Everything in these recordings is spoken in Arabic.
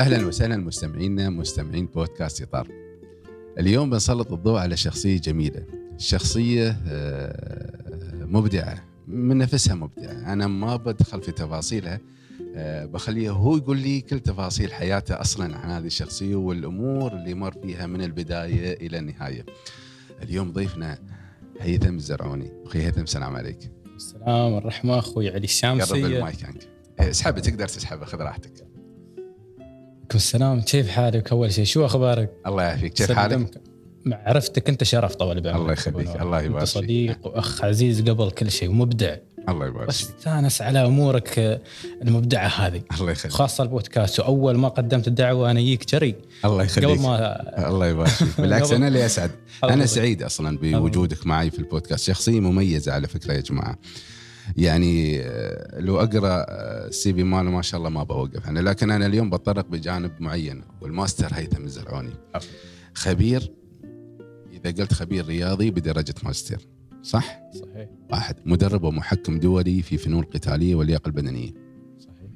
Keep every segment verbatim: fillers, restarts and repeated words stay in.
أهلا وسهلا مستمعينا مستمعين بودكاست إطار. اليوم بنسلط الضوء على شخصية جميلة، شخصية مبدعة، من نفسها مبدعة. أنا ما بدخل في تفاصيلها، بخليه هو يقول لي كل تفاصيل حياته أصلا عن هذه الشخصية والأمور اللي مر فيها من البداية إلى النهاية. اليوم ضيفنا هيثم الزرعوني. أخي هيثم، السلام عليك. السلام والرحمة. أخوي علي الشامسي، قرب المايك عنك، اسحبه، تقدر تسحبه، خذ راحتك. كل سلام، كيف حالك؟ أول شيء شو أخبارك؟ الله يعافيك، كيف حالك؟ معرفتك أنت شرف طوال بعمرك. الله يخليك، الله يبارك فيك. صديق وأخ عزيز قبل كل شيء ومبدع. الله يبارك فيك. استانس على أمورك المبدعة هذه. الله يخليك. خاصة البودكاست، وأول ما قدمت الدعوة أنا جيك جري. الله يخليك. قبل ما الله يبارك فيك. بالعكس أنا اللي أسعد. أنا سعيد أصلاً بوجودك معي في البودكاست. شخصية مميزة على فكرة يا جماعة. يعني لو أقرأ السي في ماله ما شاء الله ما بوقف أنا، لكن أنا اليوم بتطرق بجانب معين. والماستر هيثم الزرعوني خبير، إذا قلت خبير رياضي بدرجة ماستر، صح؟ صحيح. واحد مدرب ومحكم دولي في فنون القتالية واللياقة البدنية. صحيح.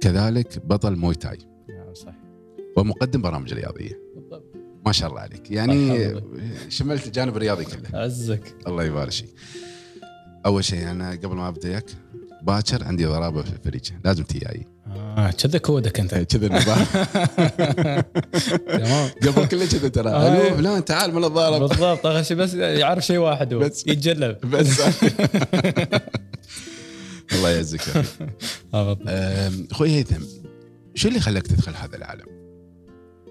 كذلك بطل مويتاي. نعم صحيح. ومقدم برامج رياضية. بالضبط. ما شاء الله عليك، يعني شملت الجانب الرياضي كله. عزك. الله يبارك فيك. أول شيء أنا قبل ما أبدأك باكر عندي ضرابة في الفريق، لازم تيجي. آه كذا كودك أنت. كذا النظام. تمام. قبل كل شيء ترى. ألو لا تعال من الضارب. بالضبط، أخشى بس يعرف شيء واحد هو. يتجلب. بس. الله يعزك. أخوي هيثم، شو اللي خلاك تدخل هذا العالم؟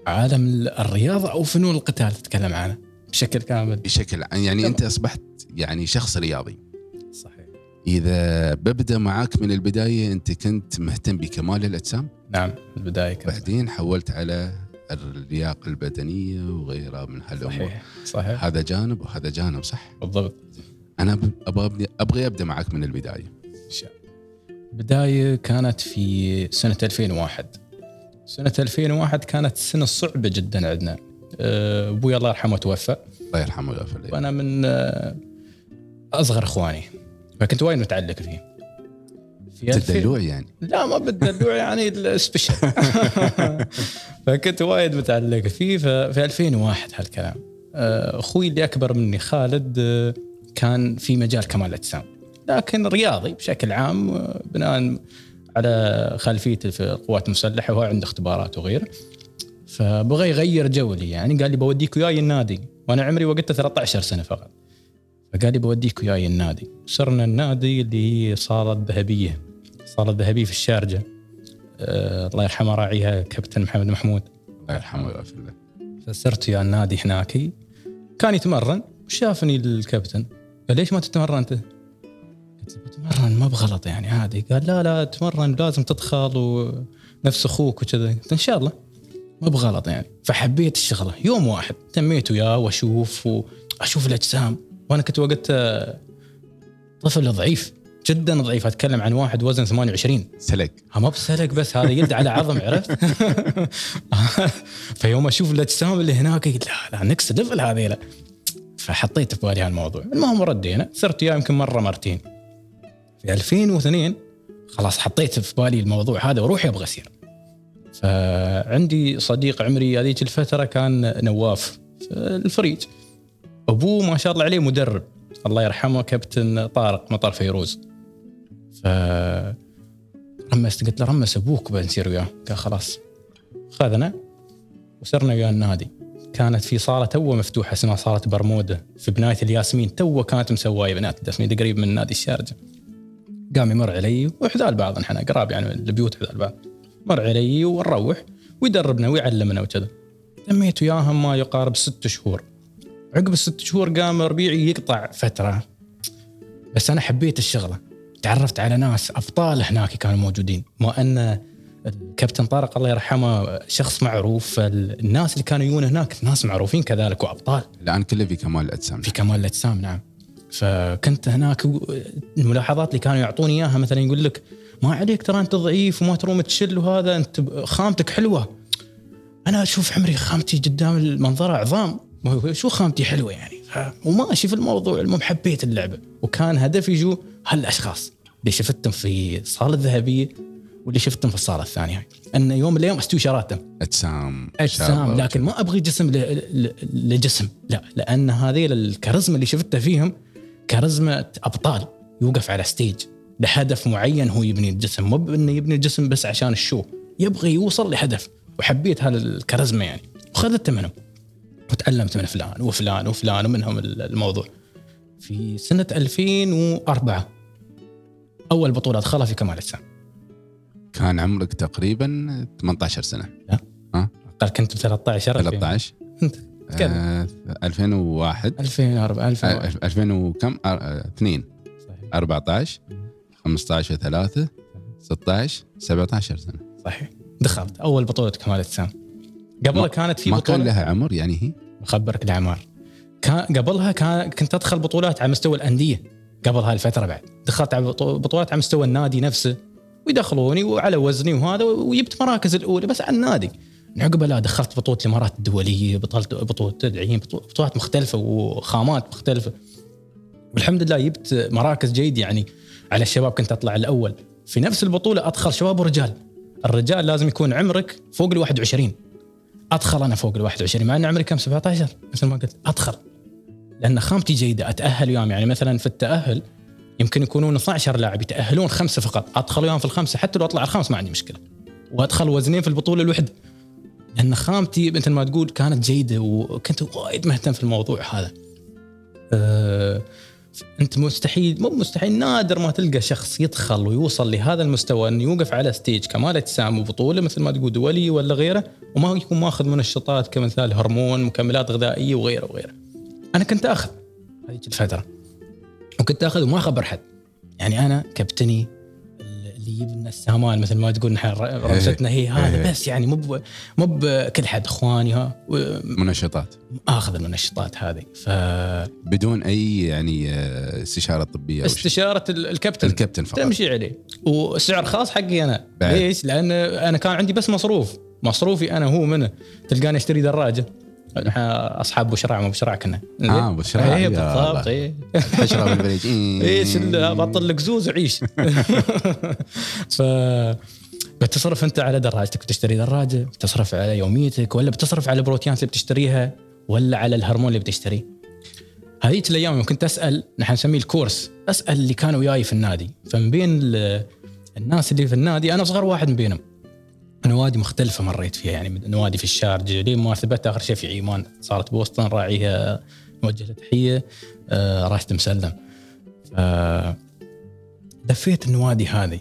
عالم الرياضة أو فنون القتال تتكلم عنه بشكل كامل. بشكل يعني أنت أصبحت يعني شخص رياضي. إذا ببدأ معاك من البداية، أنت كنت مهتم بكمال الأجسام؟ نعم في البداية كنت. بعدين حولت على اللياقة البدنية وغيرها من هالأمور. صحيح. صحيح. هذا جانب وهذا جانب، صح؟ بالضبط. أنا أبغى أبغى أبدأ معاك من البداية. إن شاء الله. البداية كانت في سنة ألفين وواحد. سنة ألفين وواحد كانت سنة صعبة جدا عندنا. أبوي الله يرحمه توفى. الله يرحمه ويغفر له. وأنا من أصغر إخواني. فكنت وايد متعلق فيه. في الدلوع يعني؟ لا ما بالدلوع يعني السبيشال. فكنت وايد متعلق فيه. ففي ألفين وواحد هالكلام، أخوي اللي أكبر مني خالد كان في مجال كمال الأجسام، لكن رياضي بشكل عام بناء على خلفيته في القوات المسلحة، وهو عنده اختبارات وغيره. فبغى يغير جولي يعني، قال لي بوديك وياي النادي، وأنا عمري وقتها ثلاثة عشر سنة فقط. فقال لي بوديك وياي النادي. صرنا النادي اللي هي صالة ذهبية، صالة ذهبية في الشارجة. أه الله يرحمه، راعيها كابتن محمد محمود. الله يرحمه ويغفر له. فسرت يا النادي هناكي، كان يتمرن وشافني الكابتن قال ليش ما تتمرن أنت؟ قلت بتمرن ما بغلط يعني عادي. قال لا لا تتمرن، لازم تدخل ونفس أخوك وكذا. قلت إن شاء الله ما بغلط يعني. فحبيت الشغلة. يوم واحد تميت وياه وأشوف وأشوف الأجسام، وأنا كنت وقت طفل ضعيف جدا ضعيف. أتكلم عن واحد وزن ثمانية وعشرين. سلك ما بسلك، بس هذا يد على عظم، عرفت؟ فيوم أشوف الأجسام اللي هناك قلت لا لا نكس ليفل هذه لا. فحطيت في بالي هالموضوع. المهم ردينا، صرت يا يمكن مرة مرتين. في ألفين واثنين خلاص حطيت في بالي الموضوع هذا وروحي أبغى أسير. فعندي صديق عمري هذيك الفترة كان نواف الفريج، أبوه ما شاء الله عليه مدرب، الله يرحمه كابتن طارق مطار فيروز. فرمست قلت له رمس أبوك بنسير وياه. قال خلاص. خذنا وسرنا وياه النادي. كانت في صالة توه مفتوحة اسمها صالة برمودة في بناية الياسمين، توه كانت مسواية بنات الياسمين قريب من نادي الشارجة. قام يمر علي وحذاء البعض، نحن قراب يعني البيوت حذاء البعض. مر علي ونروح ويدربنا ويعلمنا وكذا. تميت وياهم ما يقارب ست شهور. عقب الست شهور قام ربيعي يقطع فترة، بس أنا حبيت الشغلة. تعرفت على ناس أبطال هناك كانوا موجودين، ما أن الكابتن طارق الله يرحمه شخص معروف، الناس اللي كانوا يجون هناك ناس معروفين كذلك وأبطال. الآن كله في كمال الأجسام. في كمال الأجسام نعم. فكنت هناك الملاحظات اللي كانوا يعطوني إياها، مثلا يقول لك ما عليك ترى أنت ضعيف وما تروم تشل وهذا، أنت خامتك حلوة. أنا أشوف عمري خامتي قدام المنظرة عظام، شو خامتي حلوة يعني. وماشي في الموضوع. المهم حبيت اللعبة، وكان هدفي جو هالأشخاص اللي شفتهم في صالة ذهبية واللي شفته في الصالة الثانية أن يوم اليوم استشاراته أجسام أجسام لكن ما أبغي جسم لجسم لا، لأن هذه الكاريزما اللي شفتها فيهم كاريزما أبطال يوقف على ستيج لهدف معين هو يبني الجسم، مو بأنه يبني الجسم بس عشان الشو، يبغي يوصل لهدف، وحبيت هذا الكاريزما يعني وخذت منهم وتعلمت من فلان وفلان وفلان ومنهم الموضوع. في سنة ألفين وأربعة أول بطولة أدخلها في كمال أجسام. كان عمرك تقريبا ثمانية عشر سنة؟ لا ها؟ أه؟ كنت ثلاثة عشر ثلاثة عشر آه، ألفين وواحد ألفين وأربعة ألفين وكم اثنين أربعة عشر خمسة عشر ثلاثة ستة عشر سبعة عشر سنة صحيح. دخلت أول بطولة كمال أجسام. قبلها كانت في ما بطولة ما كان لها عمر يعني هي؟ أخبرك الأعمار. كان قبلها كان كنت أدخل بطولات على مستوى الأندية قبل هاي الفترة، بعد دخلت على بطولات على مستوى النادي نفسه ويدخلوني وعلى وزني وهذا وجبت مراكز الأولى بس على النادي. عقبها لا دخلت بطولة الإمارات الدولية، بطلت بطولة تدعيم، بطولات مختلفة وخامات مختلفة، والحمد لله جبت مراكز جيدة يعني على الشباب. كنت أطلع الأول في نفس البطولة، أدخل شباب ورجال. الرجال لازم يكون عمرك فوق الواحد وعشرين، أدخل أنا فوق الواحد وعشرين مع أن عمري كم سبعة عشر مثل ما قلت. أدخل لأن خامتي جيدة، أتأهل يوم يعني مثلا في التأهل يمكن يكونون اثنا عشر لاعب يتأهلون خمسة فقط، أدخل يوم في الخمسة حتى لو أطلع الخمس ما عندي مشكلة، وأدخل وزنين في البطولة الوحدة لأن خامتي مثل ما تقول كانت جيدة وكنت وايد مهتم في الموضوع هذا. أه أنت مستحيل مو مستحيل نادر ما تلقى شخص يدخل ويوصل لهذا المستوى أن يوقف على ستيج كمال أجسام وبطولة مثل ما تقول دولي ولا غيره وما يكون ماخذ منشطات كمثال هرمون مكملات غذائية وغيره وغيره. أنا كنت أخذ هذه الفترة وكنت أخذ وما خبر حد يعني. أنا كابتني اللي يبنى السامان مثل ما تقول نحن رمزتنا هي هذا بس يعني مو مو كل حد إخواني ها منشطات أخذ المنشطات هذه ف... بدون أي يعني استشارة طبية أو استشارة الكابتن الكابتن فقط تمشي عليه وسعر خاص حقي أنا بعد. ليش؟ لأن أنا كان عندي بس مصروف مصروفي أنا هو منه تلقاني اشتري دراجة. نحن أصحاب بشراع ما بشراع كنا آه بشراع إيه بالضبط إيه بشراع بالبريج إيش بطل لك زوز وعيش. فبتصرف أنت على دراجتك، بتشتري دراجة، بتصرف على يوميتك، ولا بتصرف على البروتينات اللي بتشتريها، ولا على الهرمون اللي بتشتريه. هذه الأيام ممكن تسأل، نحن نسميه الكورس، أسأل اللي كانوا وياي في النادي. فمن بين الناس اللي في النادي أنا صغر واحد من بينهم. نوادي مختلفة مريت فيها يعني، نوادي في الشارجة لين ما ثبت آخر شيء في عيمان صارت بوسطن راعيها موجهة تحية آه راشد مسلم. آه دفيت النوادي هذه.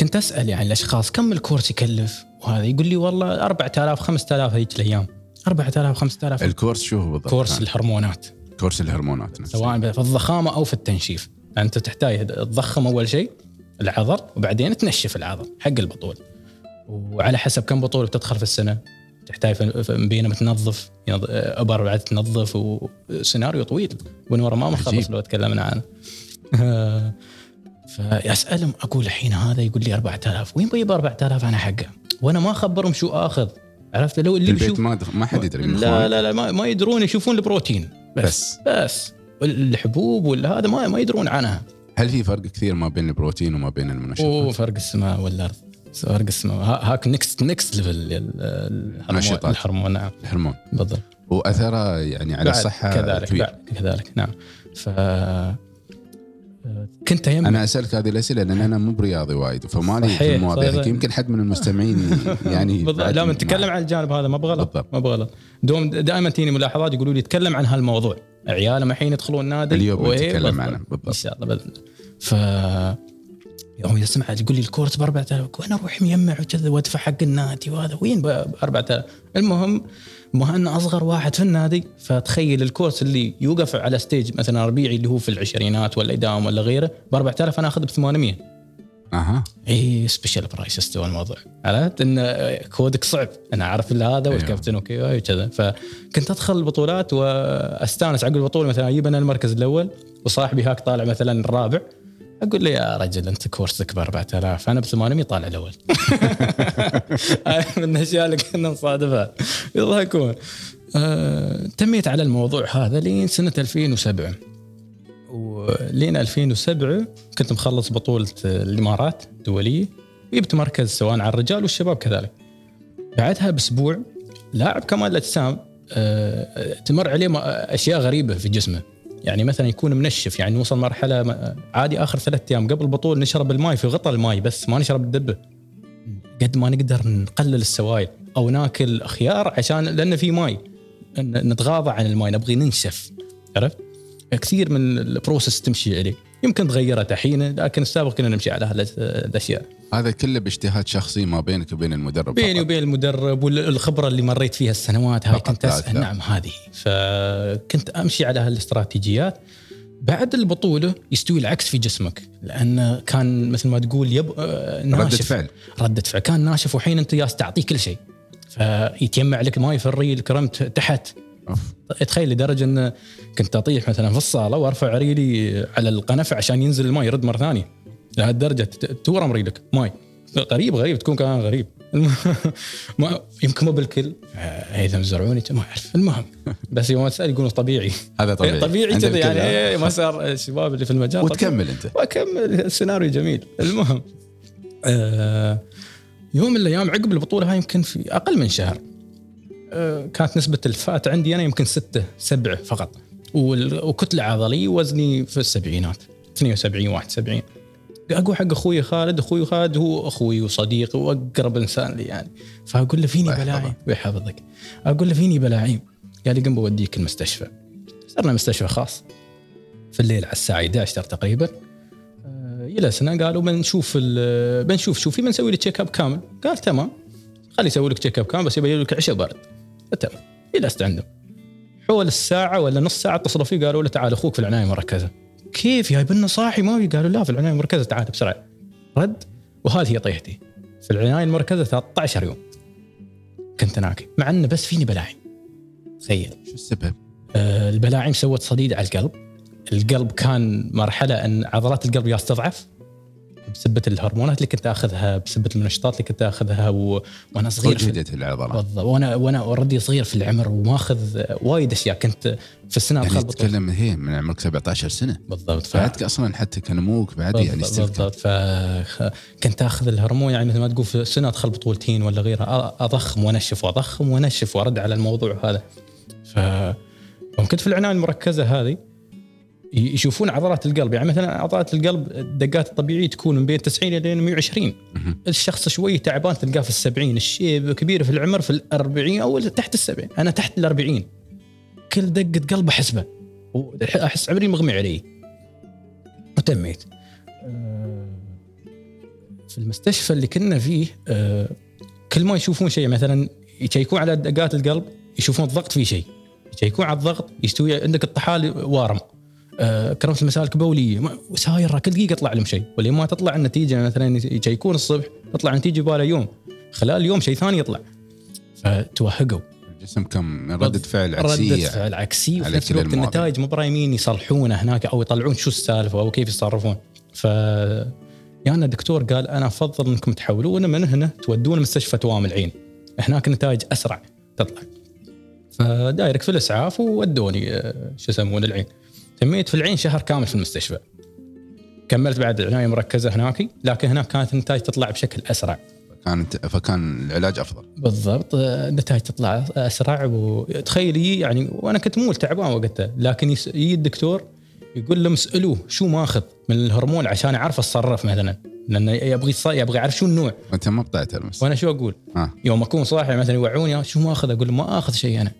كنت أسأل يعني الأشخاص كم الكورس يكلف وهذا، يقول لي والله أربعة آلاف خمسة آلاف هذيك الأيام أربعة آلاف خمسة آلاف. الكورس شو هو بالضبط؟ كورس الهرمونات. كورس الهرمونات نفسي. سواء في الضخامة أو في التنشيف. أنت تحتاج تضخم أول شيء العضل وبعدين تنشف العضل حق البطولة، وعلى حسب كم بطولة بتدخل في السنة تحتاج بينهم تنظف أبر بعد تنظف، وسيناريو طويل ونورا ما مخلص لو تكلمنا عنه. فأسألهم أقول الحين هذا يقول لي أربعة آلاف، وين بيجيب أربعة آلاف أنا حقه وأنا ما أخبرهم شو أخذ. عرفت لو اللي بشوف ما, ما حد يدري لا لا لا ما, ما يدرون، يشوفون البروتين بس بس, بس. الحبوب ولا هذا ما ما يدرون عنها. هل في فرق كثير ما بين البروتين وما بين المنشطات؟ أوه فرق السماء والأرض، فرق السماء. هاك نكست نكست ليفل الهرمون. نعم الهرمون بالضبط، وأثره يعني على الصحة كذلك كبير. كذلك نعم. ف كنت يم... أنا أسألك هذه الأسئلة لأن أنا مو برياضي وايد فمالي في المواضيع، يمكن حد من المستمعين يعني لا من تكلم عن الجانب هذا ما بغلط ما بغلط دوم دائما تيني ملاحظات يقولوا لي تكلم عن هالموضوع، عياله ما حين يدخلون نادي اليوم نتكلم عنه بالضبط إن شاء الله بإذن الله. ف يوم يسمع تقول لي الكورس ب أربعة آلاف وأنا أروح مجمع وكذا وأدفع حق النادي وهذا وين ب أربعة آلاف. المهم ما أنا أصغر واحد في النادي، فتخيل الكورس اللي يوقف على ستيج مثلا ربيعي اللي هو في العشرينات ولا إدام ولا غيره ب أربعة آلاف أنا أخذ ب ثمانمية. أها إيه سبيشال برايس استوى الموضوع. عرفت إن كودك صعب، أنا عارف إلا هذا والكابتن وكذا وكذا. فكنت أدخل البطولات وأستأنس عقب البطولة مثلا أجيب أنا المركز الأول وصاحبي هاك طالع مثلا الرابع، أقول لي يا رجل أنت كورسك بأربعة آلاف أنا بثمانمية طالع الأول. من الأشياء اللي كنا نصادفها يضحكون. آه، تميت على الموضوع هذا لين سنة ألفين وسبعة ولين ألفين وسبعة كنت مخلص بطولة الإمارات الدولية وجبت مركز سواء على الرجال والشباب كذلك. بعدها بأسبوع لاعب كمال الأجسام تمر عليه أشياء غريبة في جسمه، يعني مثلا يكون منشف، يعني وصل مرحلة عادي آخر ثلاثة أيام قبل البطولة نشرب الماء في غطاء الماء بس ما نشرب الدبة قد ما نقدر، نقلل السوائل أو ناكل خيار عشان لأن في ماء، نتغاضى عن الماء، نبغي ننشف. عرفت كثير من البروسس تمشي عليه، يمكن تغيره تحينه، لكن السابق كنا نمشي على هالأشياء. هذا كله باجتهاد شخصي ما بينك وبين المدرب، بيني فقط. وبين المدرب والخبرة اللي مريت فيها السنوات هاي كنت أسأل نعم هذه، فكنت أمشي على هالاستراتيجيات. بعد البطولة يستوي العكس في جسمك، لأن كان مثل ما تقول يب... ناشف، ردة فعل ردة فعل كان ناشف، وحين أنت ياس تعطيه كل شيء فيتجمع لك ماء في الريل كرمت تحت. تخيل لدرجة أن كنت أطيح مثلا في الصالة وأرفع ريلي على القنفة عشان ينزل الماء يرد مرة ثانية، لهالدرجة تورم ريلك ماي. غريب غريب تكون كان غريب ما يمكن مو بالكل هيثم الزرعوني ما أعرف. المهم بس يوم تسأل يقولوا طبيعي، هذا طبيعي طبيعي كذا يعني ما صار الشباب اللي في المجال. وتكمل أنت وأكمل السيناريو جميل. المهم آه يوم من الأيام عقب البطولة هاي يمكن في أقل من شهر آه كانت نسبة الفات عندي أنا يمكن ستة سبعة فقط، وكتلة عضلية وزني في السبعينات اثنين وسبعين واحد وسبعين. أقول حق أخوي خالد، أخوي خالد هو أخوي وصديقي وأقرب إنسان لي يعني، فأقول له فيني بلاعيم ويحفظك، أقول له فيني بلاعيم، قال لي قم بوديك المستشفى. صرنا مستشفى خاص في الليل على الساعة إحدى عشرة تقريبا، يلسنا قالوا بنشوف بنشوف شوفي بنسوي لك تشيك أب كامل. قال تمام خلي يسوي لك تشيك أب كامل بس يبين لك عشاء بارد. تمام يلست عندهم حول الساعة ولا نص ساعة اتصلوا فيه قالوا له تعال أخوك في العناية المركزة. كيف يا ابننا صاحي ما بي؟ قالوا لا في العناية المركزة تعال بسرعة. رد وهذه هي طيحتي في العناية المركزة ثلاثة عشر يوم كنت ناكي مع أنه بس فيني بلاعم. تخيل شو السبب؟ آه البلاعم سوت صديد على القلب. القلب كان مرحلة أن عضلات القلب يستضعف بسبة الهرمونات اللي كنت أخذها، بسبة المنشطات اللي كنت أخذها و... وأنا صغير في العضلات بالضبط، وأنا وأنا أردي صغير في العمر وماخذ وايد أشياء كنت في السنة يعني الخلطة. تتكلم هي من عمرك سبعة عشر سنة بالضبط ف... بعدك أصلا حتى كنموك بعدي يعني استلقى فكنت أخذ الهرمون يعني مثل ما تقول في سنة أدخل بطولتين ولا غيرها أضخم وأنشف وأضخم وأنشف وأرد على الموضوع هذا. فكنت في العناية المركزة هذه يشوفون عضلات القلب، يعني مثلا عضلات القلب الدقات الطبيعية تكون من بين تسعين إلى مئة وعشرين، الشخص شوي تعبان تلقاه في السبعين، الشيب كبير في العمر في الأربعين أو تحت السبعين، أنا تحت الأربعين كل دقة قلب أحسبه وأحس عمري مغمي علي. وتميت في المستشفى اللي كنا فيه كل ما يشوفون شيء مثلا يشيكون على دقات القلب يشوفون الضغط فيه شيء، يشيكون على الضغط يستوي عندك الطحال وارم، كرمت المسالك بولية وسايرة كل دقيقة تطلع لهم شيء، واللي ما تطلع النتيجة مثلا يكون الصبح تطلع نتيجة باله يوم خلال يوم شيء ثاني يطلع. فتوهقوا الجسم كم ردة فعل عكسية، ردة فعل عكسية في نفس الوقت النتائج مبرايمين يصلحونه هناك أو يطلعون شو السالفة أو كيف يتصرفون. فيانا يعني الدكتور قال أنا أفضل أنكم تحولون من هنا تودون مستشفى توام العين هناك النتائج أسرع تطلع. فدايرك في الإسعاف وودوني شو يسمون العين. تميت في العين شهر كامل في المستشفى، كملت بعد العناية مركزة هناك، لكن هناك كانت النتائج تطلع بشكل أسرع، كانت فكان العلاج أفضل بالضبط، النتائج تطلع أسرع. وتخيلي يعني وأنا كنت مول تعبان وقتها، لكن يجي الدكتور يقول لهم اسألوه شو ماخذ من الهرمون عشان أعرف أتصرف مثلا، لأن يبغي يبغي أعرف شو النوع. أنت ما بطعت المس وأنا شو أقول آه. يوم أكون صاحي مثلا يوعوني شو ماخذ أقول ما أخذ شيء أنا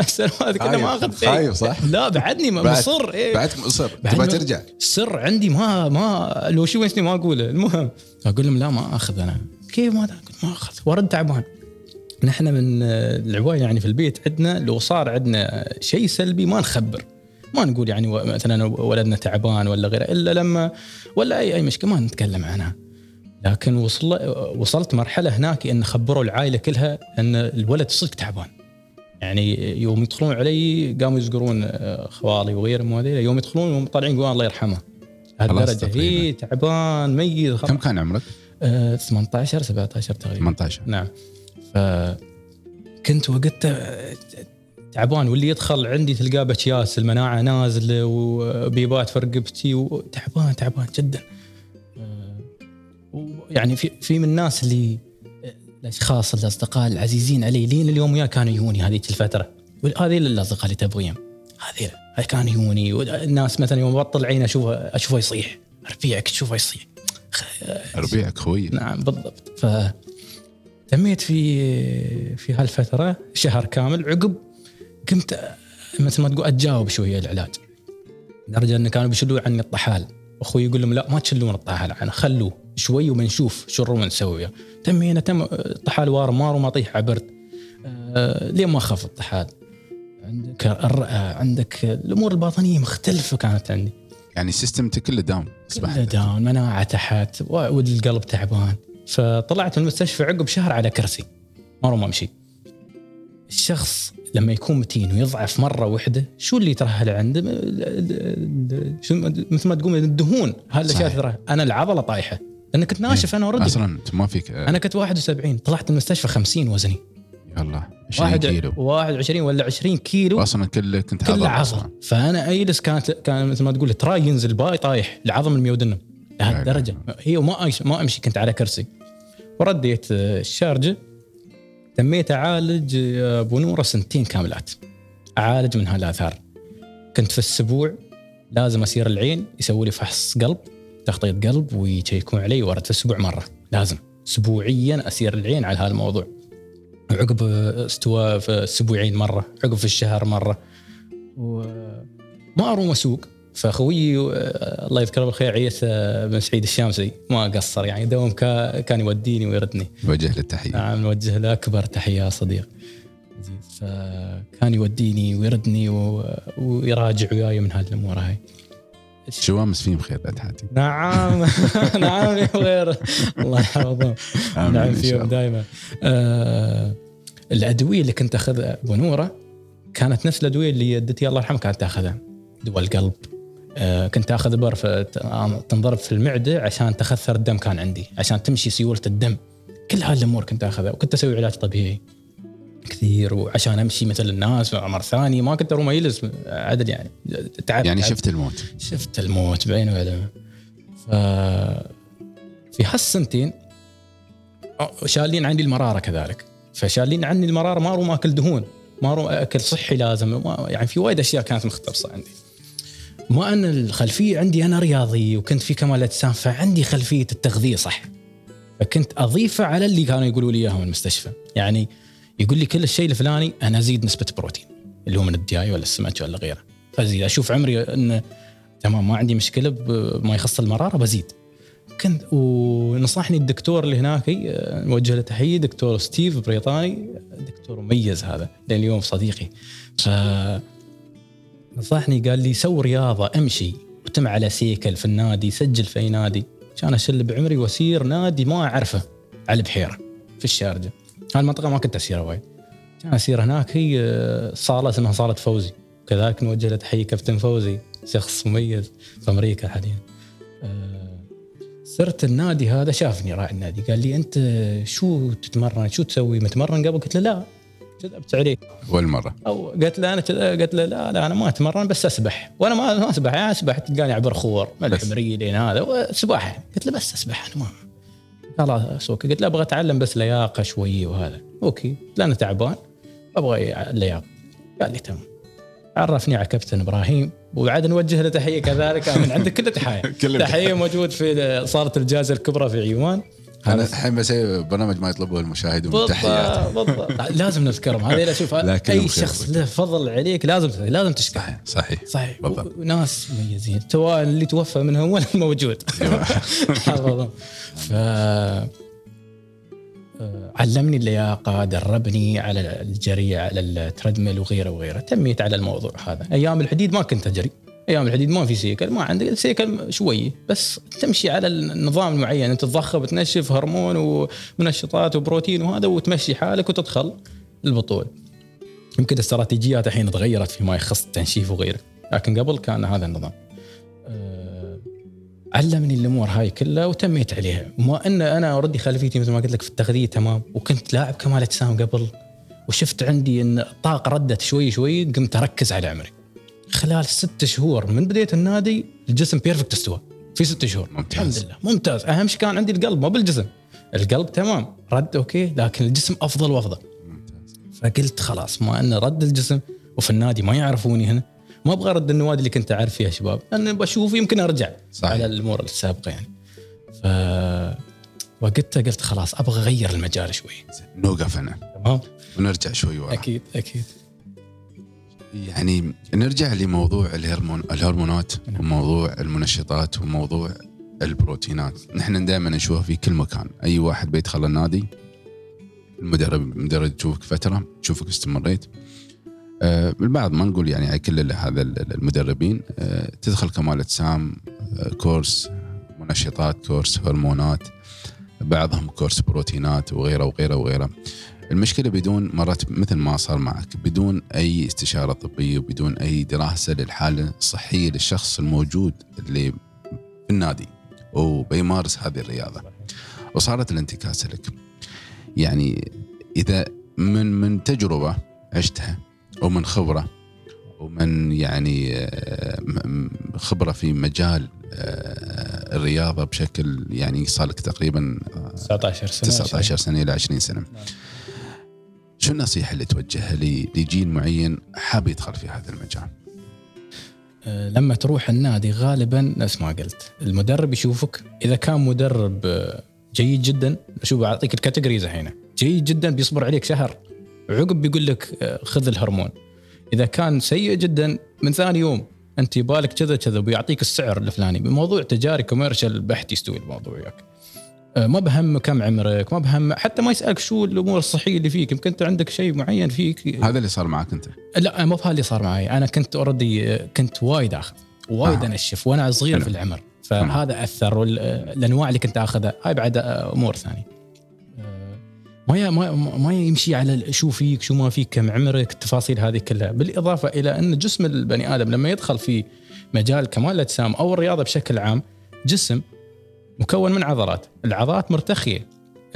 السنوات كنا ما أخذ شيء. خايف صح؟ لا بعدني مصر إيه؟ بعد مصر تبى ترجع السر عندي ما ما لو شو ويني ما أقوله. المهم أقول لهم لا ما أخذ أنا. كيف ما كنت ما أخذ ورد تعبان. نحن من العواية يعني في البيت عندنا لو صار عندنا شيء سلبي ما نخبر، ما نقول يعني مثلا ولدنا تعبان ولا غيره إلا لما ولا أي أي مشكلة ما نتكلم عنها. لكن وصل وصلت مرحلة هناك إن خبروا العائلة كلها إن الولد صدق تعبان. يعني يوم يدخلون علي قاموا يذكرون خوالي وغيرهم وهذيله، يوم يدخلون وهم طالعين يقولون الله يرحمه هالدرجة هي تعبان ميت. كم كان عمرك؟ آه، ثمانية عشر سبعة عشر تقريبا ثمانية عشر نعم. فكنت وقتها تعبان، واللي يدخل عندي تلقاه بتياس، المناعة نازلة وبيبات في رقبتي وتعبان تعبان جدا. ويعني في في من الناس اللي الأشخاص الأصدقاء العزيزين علي لين اليوم وياه كانوا يجوني هذه الفترة، وهذه الأصدقاء اللي تبغيهم هذه هاي كانوا يجوني. والناس مثلا يوم بطل عينه أشوفه أشوفه يصيح ربيعك، أشوفه يصيح ربيعك خوي. نعم بالضبط. فتميت في في هالفترة شهر كامل، عقب كنت مثل ما تقول أتجاوب شوية العلاج، لدرجة أن كانوا بيشلوا عني الطحال، أخوي يقول لهم لا ما تشلون الطحال عنه، خلوه شوي وبنشوف شو الروم نسويه. تم هنا تم الطحال وارمار وما طيح عبرت أه ليه ما خاف الطحال. عندك الرئة، عندك الأمور الباطنية مختلفة كانت عندي، يعني سيستمتي كله داون، كله داون، مناعة تحت والقلب تعبان. فطلعت من المستشفى عقب شهر على كرسي ما روم أمشي. الشخص لما يكون متين ويضعف مرة واحدة شو اللي ترهل عنده؟ مثل ما تقوم الدهون هالأشياء ترهل. أنا العضلة طايحة لأن كنت ناشف أنا وردي أصلاً، ما فيك. أنا كنت واحد وسبعين، طلعت من المستشفى خمسين وزني، يلا عشرين كيلو، واحد وعشرين ولا عشرين كيلو أصلاً، كل كنت كل عضلة. فأنا أجلس كانت كان مثل ما تقول ترى ينزل باي طايح العظم الميودنم لهالدرجة هي، وما أيش ما أمشي، كنت على كرسي. ورديت الشارجة، تميت أعالج بنورة سنتين كاملات، أعالج من هالآثار. كنت في السبوع لازم أسير العين يسوي لي فحص قلب، تخطيط قلب، ويشيكون علي ورد في السبوع مرة، لازم أسبوعيا أسير العين على هالموضوع. عقب استواء في أسبوعين مرة، عقب في الشهر مرة. وما أروم أسوق، فأخوي الله يذكره بالخير عيث بن سعيد الشامسي ما قصر، يعني دوم كان يوديني ويردني. وجه للتحية. نعم نوجه له أكبر تحية صديق. فكان يوديني ويردني ويراجع وياي من هذه الأمور هاي. شوامس فيهم خير أتحاتي. نعم نعم يا غير الله يحفظهم. نعم فيهم دائما. آه الأدوية اللي كنت أخذها بنورة كانت نفس الأدوية اللي يدتي الله يرحمها كانت أخذها، دواء القلب. آه كنت أخذ برفة تنضرب في المعدة عشان تخثر الدم كان عندي، عشان تمشي سيولة الدم. كل هالأمور كنت أخذها، وكنت أسوي علاج طبيعي كثير، وعشان أمشي مثل الناس وعمر ثاني ما كنت أروم أجلس عدل، يعني تعب يعني تعب. شفت الموت، شفت الموت بعينه وعلمه. في هالسنتين شالين عندي المرارة كذلك، فشالين عني المرارة، ما أروم أكل دهون، ما أروم أكل صحي لازم، يعني في وايد أشياء كانت مختبصة عندي. ما أن الخلفية عندي أنا رياضي وكنت في كمال أجسام، فعندي خلفية التغذية صح، فكنت أضيفه على اللي كانوا يقولوا لي إياهم من المستشفى. يعني يقول لي كل الشيء الفلاني أنا أزيد نسبة بروتين اللي هو من الدياي ولا السمك ولا غيره، فزيد أشوف عمري إن تمام ما عندي مشكلة بما يخص المرارة بزيد. كنت ونصحني الدكتور اللي هناك نوجه له تحية، دكتور ستيف بريطاني، دكتور مميز هذا لين اليوم صديقي. ف نصحني قال لي سو رياضة، أمشي وتم على سيكل في النادي، سجل في أي نادي، كان أشل بعمري وأسير نادي ما أعرفه على البحيرة في الشارجة، هالمنطقة ما كنت أسيرها وايد، كان أسير هناك. هي صالة اسمها صالة فوزي، كذلك نوجه له تحية كابتن فوزي، شخص مميز في أمريكا حاليا. صرت النادي هذا شافني راعي النادي قال لي أنت شو تتمرن، شو تسوي، متمرن قبل؟ قلت له لا، جذبت عليه أول مرة، أو قلت له أنا قلت له لا لا أنا ما أتمرن بس أسبح، وأنا ما أسبح، يعني أسبح تلقاني عبر خوار ملح مريلين هذا وسباحة، قلت له بس أسبح أنا ما خلاص أسوق، قلت له أبغى أتعلم بس لياقة شوية وهذا أوكي، لأنا تعبان أبغى لياقة. قال لي تمام، عرفني على كابتن إبراهيم، وعاد نوجه له تحية كذلك من عندك كل تحية تحية موجود في صالة الجازة الكبرى في عيوان. أنا الحين بسوي برنامج ما يطلبه المشاهدون، تحياتي بالضبط لازم نذكرهم هذه، أشوف أي شخص له فضل عليك لازم لازم تشكره. صحيح صحيح، وناس مميزين سواء اللي توفى منهم ولا موجود. ف علمني اللياقة، دربني على الجري على التردمل وغيره وغيره. تميت على الموضوع هذا. أيام الحديد ما كنت أجري، أيام الحديد ما في سيكل، ما عندك سيكل شوي، بس تمشي على النظام المعين، أنت تضخم وتنشف هرمون ومنشطات وبروتين وهذا، وتمشي حالك وتدخل البطولة. يمكن الاستراتيجيات الحين تغيرت فيما يخص التنشيف وغيره، لكن قبل كان هذا النظام. علمني الأمور هاي كلها وتميت عليها. وما أن أنا أردي خلفيتي مثل ما قلت لك في التغذية تمام، وكنت لاعب كمال أجسام قبل وشفت عندي أن الطاقة ردت شوي شوي، قمت أركز على عمري. خلال ست شهور من بداية النادي الجسم بيرفكت استوى في ست شهور. ممتاز. الحمد لله ممتاز. أهم شيء كان عندي القلب، ما بالجسم، القلب تمام رد أوكي، لكن الجسم أفضل وأفضل. ممتاز. فقلت خلاص، ما أن رد الجسم وفي النادي ما يعرفوني هنا، ما أبغى أرد النوادي اللي كنت أعرف فيها شباب، أنا بشوف يمكن أرجع صحيح. على الأمور السابقة يعني. ف... وقتها قلت خلاص أبغى أغير المجال شوي، نوقف هنا تمام ونرجع شوي ورا. أكيد أكيد. يعني نرجع لموضوع الهرمون الهرمونات وموضوع المنشطات وموضوع البروتينات. نحن دائما نشوف في كل مكان، أي واحد بيدخل النادي المدرب مدرب تشوفك فترة، تشوفك استمريت. أه البعض ما نقول يعني على كل هذا المدربين، أه تدخل كمال أجسام، أه كورس منشطات، كورس هرمونات، بعضهم كورس بروتينات وغيره وغيره وغيره. المشكلة بدون مرات مثل ما صار معك، بدون أي استشارة طبية وبدون أي دراسة للحالة الصحية للشخص الموجود اللي في النادي وبيمارس هذه الرياضة، وصارت الانتكاسة لك. يعني إذا من من تجربة عشتها ومن خبرة ومن يعني خبرة في مجال الرياضة بشكل يعني صارك تقريبا تسعة عشر سنة إلى عشرين سنة. نعم. شو النصيحة اللي توجهها لجيل معين حاب يدخل في هذا المجال؟ لما تروح النادي غالبا نفس ما قلت، المدرب يشوفك، إذا كان مدرب جيد جدا شو بعطيك الكاتيجوريز هنا، جيد جدا بيصبر عليك شهر، عقب بيقول لك خذ الهرمون. إذا كان سيء جدا من ثاني يوم أنت بالك كذا كذا، بيعطيك السعر الفلاني. بموضوع تجاري كوميرشال بحث يستوي الموضوع وياك، ما بهم كم عمرك، ما بهم حتى ما يسألك شو الأمور الصحية اللي فيك، يمكن أنت عندك شيء معين فيك. هذا اللي صار معك أنت؟ لا، ما بها اللي صار معي أنا، كنت أردي كنت وايد أخذ وايد آه. أنشف وأنا صغير في العمر، فهذا أثر. الأنواع اللي كنت أخذها هاي بعد أمور ثانية، ما ما ما يمشي على شو فيك شو ما فيك كم عمرك، التفاصيل هذه كلها. بالإضافة إلى أن جسم البني آدم لما يدخل في مجال كمال الأجسام أو الرياضة بشكل عام، جسم مكون من عضلات، العضلات مرتخية،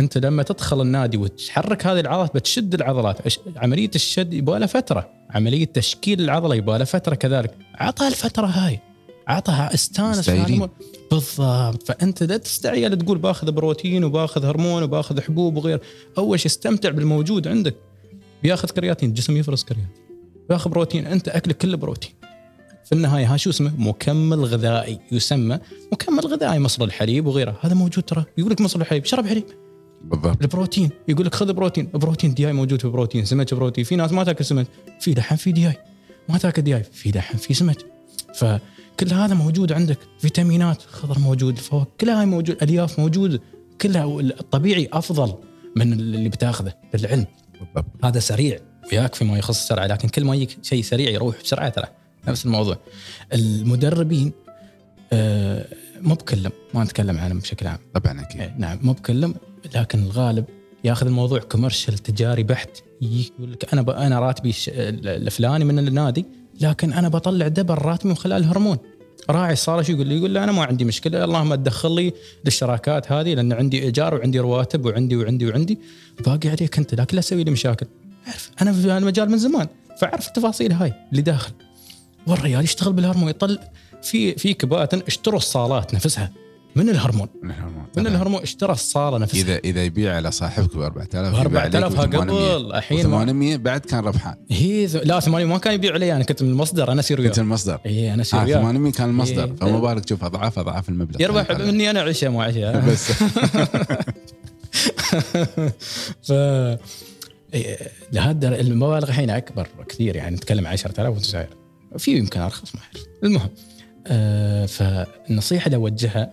أنت لما تدخل النادي وتحرك هذه العضلات بتشد العضلات، عملية الشد يبالها فترة، عملية تشكيل العضلة يبالها فترة كذلك، عطها الفترة هاي، عطها استانس بالضبط. فأنت لا تستعجل تقول باخذ بروتين وباخذ هرمون وباخذ حبوب وغير، أول شيء استمتع بالموجود عندك. بياخذ كرياتين، الجسم يفرز كرياتين، باخذ بروتين، أنت أكلك كله بروتين. في النهاية ها شو اسمه مكمل غذائي، يسمى مكمل غذائي، مصر الحليب وغيره هذا موجود، ترى يقولك مصر الحليب شرب حليب بالضبط. البروتين يقولك خذ بروتين، بروتين دياي موجود، في بروتين سمك، بروتين في ناس ما تاكل سمك، في لحم في دياي، ما تاكل دياي في لحم في سمك. ف كل هذا موجود عندك، فيتامينات خضر موجود، فوق كل هاي موجود، الياف موجود، كلها الطبيعي افضل من اللي بتاخذه بالعلم. هذا سريع وياك فيما يخص السرعه، لكن كل ما يجيك شيء سريع يروح بسرعه، ترى نفس الموضوع. المدربين آه مو بكلم، ما نتكلم عنهم بشكل عام طبعا اكيد آه نعم مو بكلم، لكن الغالب ياخذ الموضوع كوميرشال تجاري بحت، يقول لك انا انا راتبي الفلاني من النادي، لكن أنا بطلع دبل راتبي من خلال الهرمون. راعي صار شو يقول لي، يقول له أنا ما عندي مشكلة، اللهم تدخل لي للشراكات هذه، لأن عندي إيجار وعندي رواتب وعندي وعندي وعندي باقي عليك أنت، لكن لا تسوي لي مشاكل. أعرف أنا في المجال من زمان، فأعرف التفاصيل هاي اللي داخل. والرجال يشتغل بالهرمون، يطلع في في كباتن اشتروا الصالات نفسها من الهرمون، من الهرمون اشترى الصالة نفسها. إذا إذا يبيع على صاحبك بأربعة آلاف، أربعة آلاف قبل الحين ثمانمية بعد كان ربحان. هي لا ثمانمية ما كان يبيع عليه، أنا كنت من المصدر، أنا سير وياه. كنت المصدر. إيه أنا سير وياه. ثمانمية كان المصدر، فما بالك شوف أضعاف أضعاف المبلغ. يربح مني أنا عشاء مو عشاء. بس. ف لهذا المبالغ الحين أكبر كثير، يعني نتكلم عشرة آلاف وتسعير، في يمكن أرخص ما أعرف. المهم آه فالنصيحة اللي أوجهها،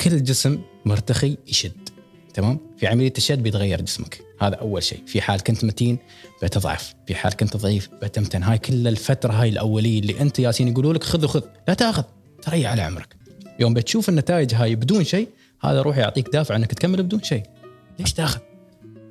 كل جسم مرتخي يشد تمام، في عملية الشد بيتغير جسمك، هذا أول شيء. في حال كنت متين بتضعف، في حال كنت ضعيف بتمتن. هاي كل الفترة هاي الأولية اللي أنت ياسين يقولوا لك خذ وخذ، لا تأخذ، تريح على عمرك. يوم بتشوف النتائج هاي بدون شيء، هذا روح يعطيك دافع أنك تكمل بدون شيء. ليش تأخذ؟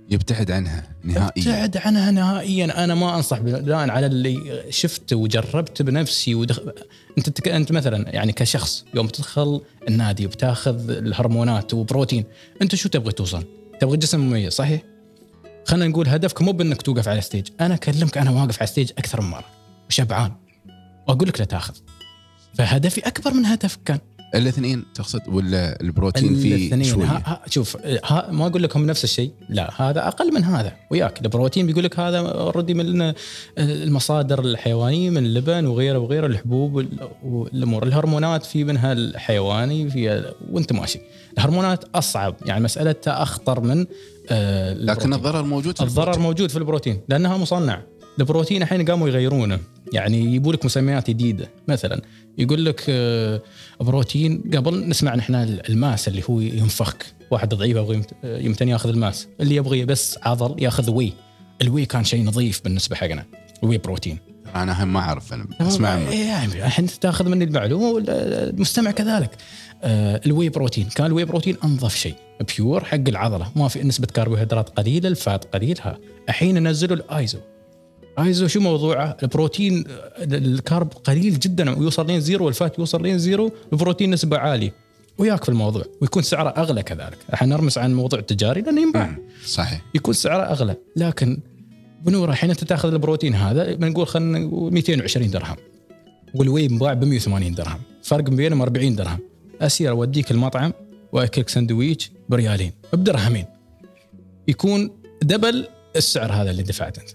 يبتعد عنها نهائيا، يبتعد عنها نهائيا. أنا ما أنصح بناء على اللي شفت وجربت بنفسي ودخل... أنت تك... أنت مثلا يعني كشخص يوم تدخل النادي وبتاخذ الهرمونات وبروتين، أنت شو تبغى توصل؟ تبغى جسم مميز صحيح، خلنا نقول هدفك مو بأنك توقف على ستيج. أنا أكلمك أنا واقف على ستيج أكثر من مرة وشبعان وأقول لك لا تأخذ، فهدفي أكبر من هدفك كان. الاثنين تقصد ولا البروتين فيه شوية؟ ها ها شوف ها ما أقول لكم نفس الشيء، لا هذا أقل من هذا وياك. البروتين بيقول لك هذا ردي من المصادر الحيوانية من اللبن وغيره وغيره، الحبوب والأمور. الهرمونات في منها الحيواني فيها، وانت ماشي. الهرمونات أصعب يعني مسألة أخطر من آه لكن الضرر موجود في الضرر البروتين. موجود في البروتين لأنها مصنع. البروتين الحين قاموا يغيرونه، يعني يبوا لك مسميات جديدة. مثلا يقول لك بروتين، قبل نسمع نحن الماس اللي هو ينفخك، واحد ضعيف أو يمتن يأخذ الماس، اللي يبغي بس عضل يأخذ وي. الوي كان شيء نظيف بالنسبة حقنا، وي بروتين. أنا هم ما أعرف، أنا أسمع يعني الحين تأخذ مني المعلومة والمستمع كذلك. الوي بروتين كان الوي بروتين أنظف شيء، بيور حق العضلة، ما في نسبة كربوهيدرات قليلة، الفات قليلها. الحين نزلوا الآيزو. ايزو شو موضوعه؟ البروتين الكارب قليل جدا ويوصل لين زيرو، والفات يوصل لين زيرو، البروتين نسبه عاليه وياك في الموضوع، ويكون سعره اغلى كذلك. راح نرمس عن موضوع التجاري لانه ينباع صحيح، يكون سعره اغلى. لكن بنوره حين انت تاخذ البروتين هذا بنقول خلينا مئتين وعشرين درهم، والوي ينباع ب مئة وثمانين درهم، فرق بينهم أربعين درهم. اسير اوديك المطعم واكلك سندويتش بريالين بدرهمين، يكون دبل السعر هذا اللي دفعت انت،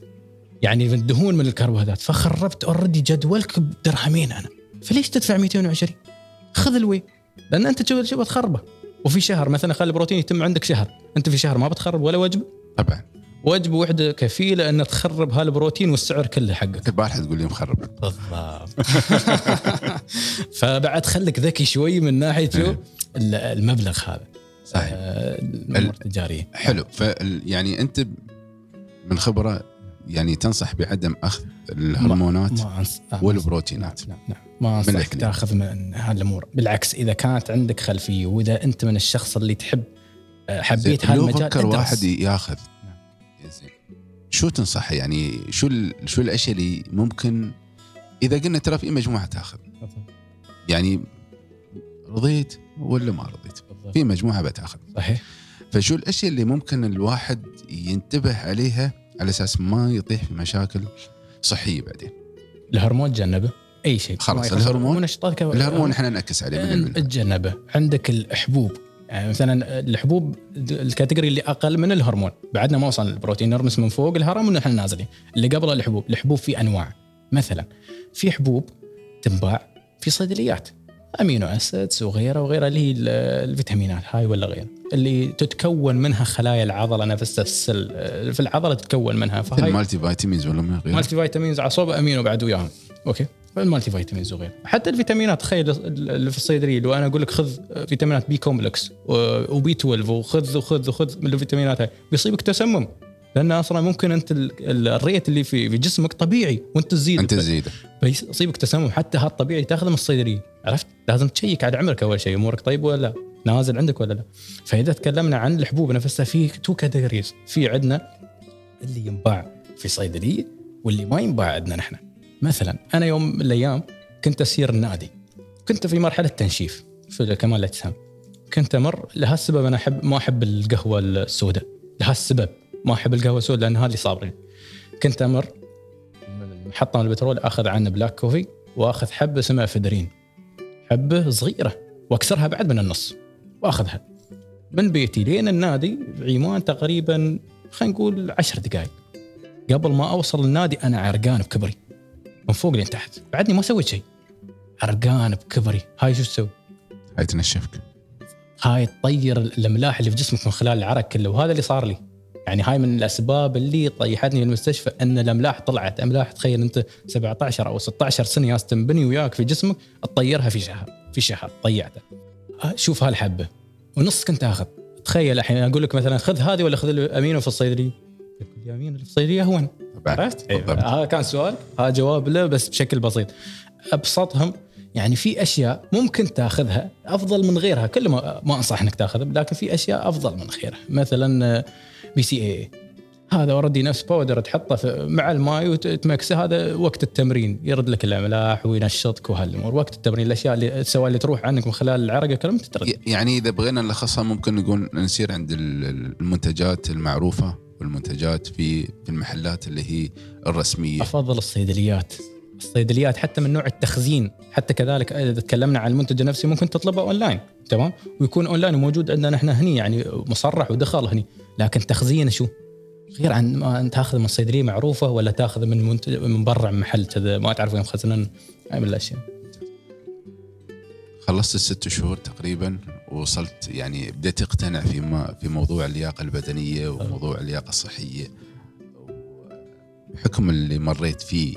يعني الدهون من الكربوهيدرات. فخربت أوردي جدولك بدرهمين أنا، فليش تدفع مئتين وعشرين؟ خذ الوي، لأن أنت شو شو بتخربه. وفي شهر مثلا خلي البروتين يتم عندك شهر، أنت في شهر ما بتخرب ولا وجبة. طبعا وجبة واحدة كفيلة أن تخرب هالبروتين والسعر كله حقك. تبارح تقول لي مخرب بالضبط. فبعد خلك ذكي شوي من ناحية المبلغ هذا. صحيح. آه الأمور التجارية. حلو. فيعني أنت من خبرة يعني تنصح بعدم أخذ الهرمونات والبروتينات؟ نعم نعم، ما أنصحك تأخذ من هالأمور. بالعكس، إذا كانت عندك خلفية وإذا أنت من الشخص اللي تحب حبيت هالمجال، لو فكر واحد يأخذ شو تنصح؟ يعني شو شو الأشياء اللي ممكن إذا قلنا ترى في مجموعة تأخذ، يعني رضيت ولا ما رضيت في مجموعة بتأخذ، صحيح. فشو الأشياء اللي ممكن الواحد ينتبه عليها على أساس ما يطيح في مشاكل صحية بعدين؟ الهرمون تجنبه أي شيء خلاص. الهرمون نشطاتك، الهرمون إحنا نأكس عليه من الجنبه. عندك الحبوب، يعني مثلا الحبوب الكاتيجوري اللي أقل من الهرمون، بعدنا ما وصلنا البروتين نرمس من فوق الهرم ونحن نازلين اللي قبل الحبوب. الحبوب في أنواع، مثلا في حبوب تنباع في صيدليات، أمينو أسيدز وغيره وغيره، اللي هي الفيتامينات هاي ولا غيره، اللي تتكون منها خلايا العضلة نفسها، في العضلة تتكون منها. فهاي المالتي فيتامينز ولا ما غيره، مالتي فيتامينز عصوبة أمينو بعد وياهم، أوكي. فالمالتي فيتامينز وغيره، حتى الفيتامينات. تخيل اللي في الصيدلية لو أنا أقول لك خذ فيتامينات بي كومبلكس وبي اثنا عشر وخذ وخذ وخذ من الفيتامينات هاي، بيصيبك تسمم، لأن أصلا ممكن أنت الريت اللي في في جسمك طبيعي وأنت تزيد، أنت تزيد بيصيبك تسمم. حتى هالطبيعي تأخذه من الصيدلية، عرفت؟ لازم تشيك على عمرك أول شيء، أمورك طيب ولا نازل عندك ولا لا. فإذا تكلمنا عن الحبوب نفسها، في تو كاتيجوريز، في عندنا اللي ينباع في صيدلية واللي ما ينباع عندنا نحن. مثلا أنا يوم من الأيام كنت أسير النادي، كنت في مرحلة تنشيف في كمال الأجسام، كنت أمر لهالسبب أنا أحب ما أحب القهوة السوداء، لهالسبب ما أحب القهوة السوداء لأنها اللي صابرين. كنت أمر محطة من البترول أخذ عنه بلاك كوفي، وأخذ حبة اسمها فدرين، حبة صغيرة وأكسرها بعد من النص وأخذها من بيتي لين النادي بعمان تقريبا خلينا نقول عشر دقائق. قبل ما أوصل النادي أنا عرقان بكبري من فوق لين تحت، بعدني ما سويت شيء، عرقان بكبري. هاي شو تسوي؟ هاي تنشفك، هاي تطير الأملاح اللي في جسمك من خلال العرق كله، وهذا اللي صار لي. يعني هاي من الأسباب اللي طيحتني المستشفى، أن الأملاح طلعت. أملاح تخيل أنت سبعة عشر أو ستة عشر سنة ياس تنبني وياك في جسمك، تطيرها في شهر، في شهر طيعتها. شوف هالحبة ونص كنت أخذ، تخيل الحين أقول لك مثلا خذ هذه ولا خذ الأمينو في الصيدلية، تقول الأمينو اللي في الصيدلية هو أنا، عرفت؟ هذا كان سؤال، هذا جواب له بس بشكل بسيط أبسطهم. يعني في أشياء ممكن تأخذها أفضل من غيرها، كل ما ما أنصح إنك تأخذها، لكن في أشياء أفضل من غيرها. مثلا بي سي اي هذا وردي نفس باودر تحطه مع الماء وتمكسه. هذا وقت التمرين يرد لك الأملاح وينشطك وهالأمور. وقت التمرين الأشياء اللي سواء اللي تروح عنك من خلال العرقة كلام تترد. يعني إذا بغينا نلخصها ممكن نقول نسير عند المنتجات المعروفة والمنتجات في المحلات اللي هي الرسمية. أفضل الصيدليات. الصيدليات حتى من نوع التخزين حتى كذلك. إذا تكلمنا عن المنتج نفسه ممكن تطلبه أونلاين تمام ويكون أونلاين وموجود عندنا نحن هني يعني مصرح ودخل هني. لكن تخزينه شو غير عن ما أنت تأخذ من صيدلية معروفة ولا تأخذ من منت من برا من محل كذا ما تعرف وين مخزنن عامل الأشياء. خلصت الست شهور تقريبا ووصلت يعني بديت اقتنع في ما في موضوع اللياقة البدنية وموضوع اللياقة الصحية بحكم اللي مريت فيه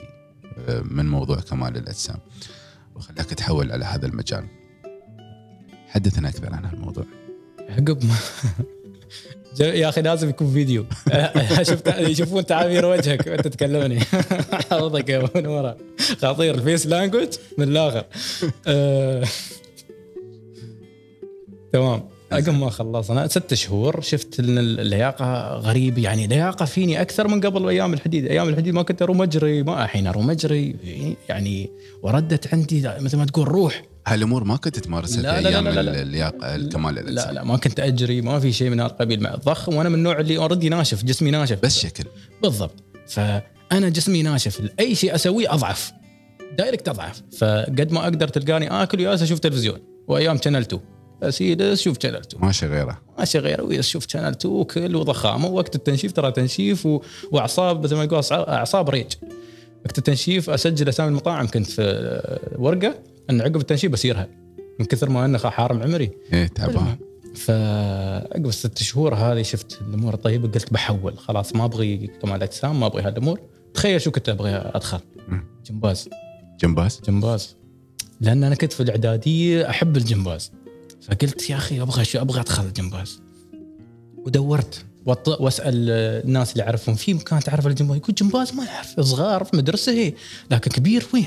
من موضوع كمال الأجسام وخلاك تحول على هذا المجال. حدثنا أكثر عن هالموضوع. عقب ما يا أخي لازم يكون فيديو شفت يشوفون تعابير وجهك وأنت تكلمني حوضك من وراء خطير الفيس لانجوج من الآخر تمام. عقب ما خلصنا ست شهور شفت إن اللياقة غريبة يعني لياقة فيني أكثر من قبل أيام الحديد. أيام الحديد ما كنت أروح مجري ما الحين أروح مجري يعني وردت عندي مثل ما تقول روح. هالأمور ما كنت تمارسها في أيام اللياقة الكمال الأجسام. لا لا ما كنت أجري ما في شيء من هالقبيل مع الضخم وأنا من النوع اللي أردي ناشف جسمي ناشف بس شكل بالضبط. فأنا جسمي ناشف أي شيء أسويه أضعف دايركت أضعف. فقد ما أقدر تلقاني آكل وياس أشوف تلفزيون وأيام شانلتو أسيد شوف شانلتو ماشي غيره ماشي غيره ويشوف شانلتو وكل وضخامة. ووقت التنشيف ترى تنشيف وأعصاب مثل ما يقول أعصاب ريج. وقت التنشيف أسجل أسامي المطاعم كنت في ورقة أن عقب التنشيف بسيرها من كثر ما أنا حارم عمري إيه تعبان. فعقب الست شهور هذه شفت الأمور طيبة قلت بحول خلاص ما أبغي كمال أجسام ما أبغي هالأمور. تخيل شو كنت أبغي أدخل جمباز جمباز جمباز لأن أنا كنت في الإعدادية أحب الجمباز. فقلت يا أخي أبغى شو أبغى أدخل الجمباز ودورت وط... واسأل الناس اللي أعرفهم في مكان تعرف الجمباز يقول جمباز ما أعرف صغار في مدرسة هي لكن كبير وين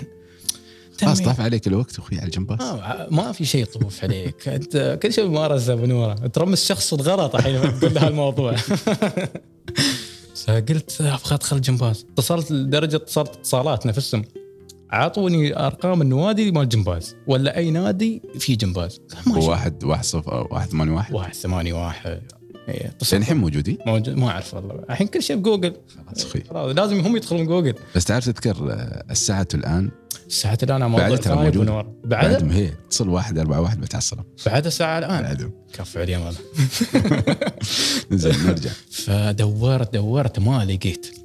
خلاص طاف عليك الوقت أخوي على الجمباز. آه ما في شيء طوف عليك أنت كل شيء ممارسة بنورة ترمس شخص الغلط حين تقول هالموضوع. فقلت أبغى أدخل الجمباز اتصلت لدرجة اتصلت اتصالات نفسهم عطوني أرقام النوادي مال الجمباز ولا أي نادي في جمباز واحد واحد صفر واحد ثمانية واحد واحد ثمانية واحد إيه الحين موجودين موجود ما أعرف والله الحين كل شيء بجوجل خلاص أخي لازم هم يدخلون جوجل. بس تعرف تذكر الساعة الآن الساعة الآن موضوع ثاني بنور بعدهم هي تصل واحد أربعة واحد بتحصلهم بعد الساعة الآن بعدهم كف عليهم والله نزل نرجع. فدورت دورت ما لقيت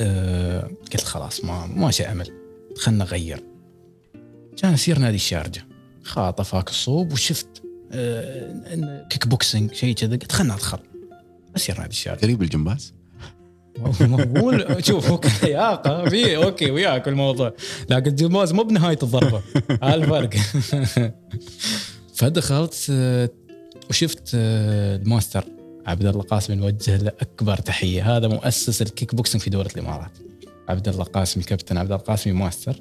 أه قلت خلاص ما ما شيء أمل خلنا نغير. كان أسير نادي الشارجة خاطفاك الصوب وشفت أه كيك بوكسينج شيء كذا قلت خلنا أدخل أسير نادي الشارجة قريب الجمباز مقبول شوف هو لياقة في أوكي وياك الموضوع لكن الجمباز مو بنهاية الضربة هالفرق. فدخلت وشفت الماستر عبد الله قاسم نوجه له أكبر تحية. هذا مؤسس الكيك بوكسينج في دولة الإمارات عبد الله قاسم كابتن عبد الله قاسم ماستر.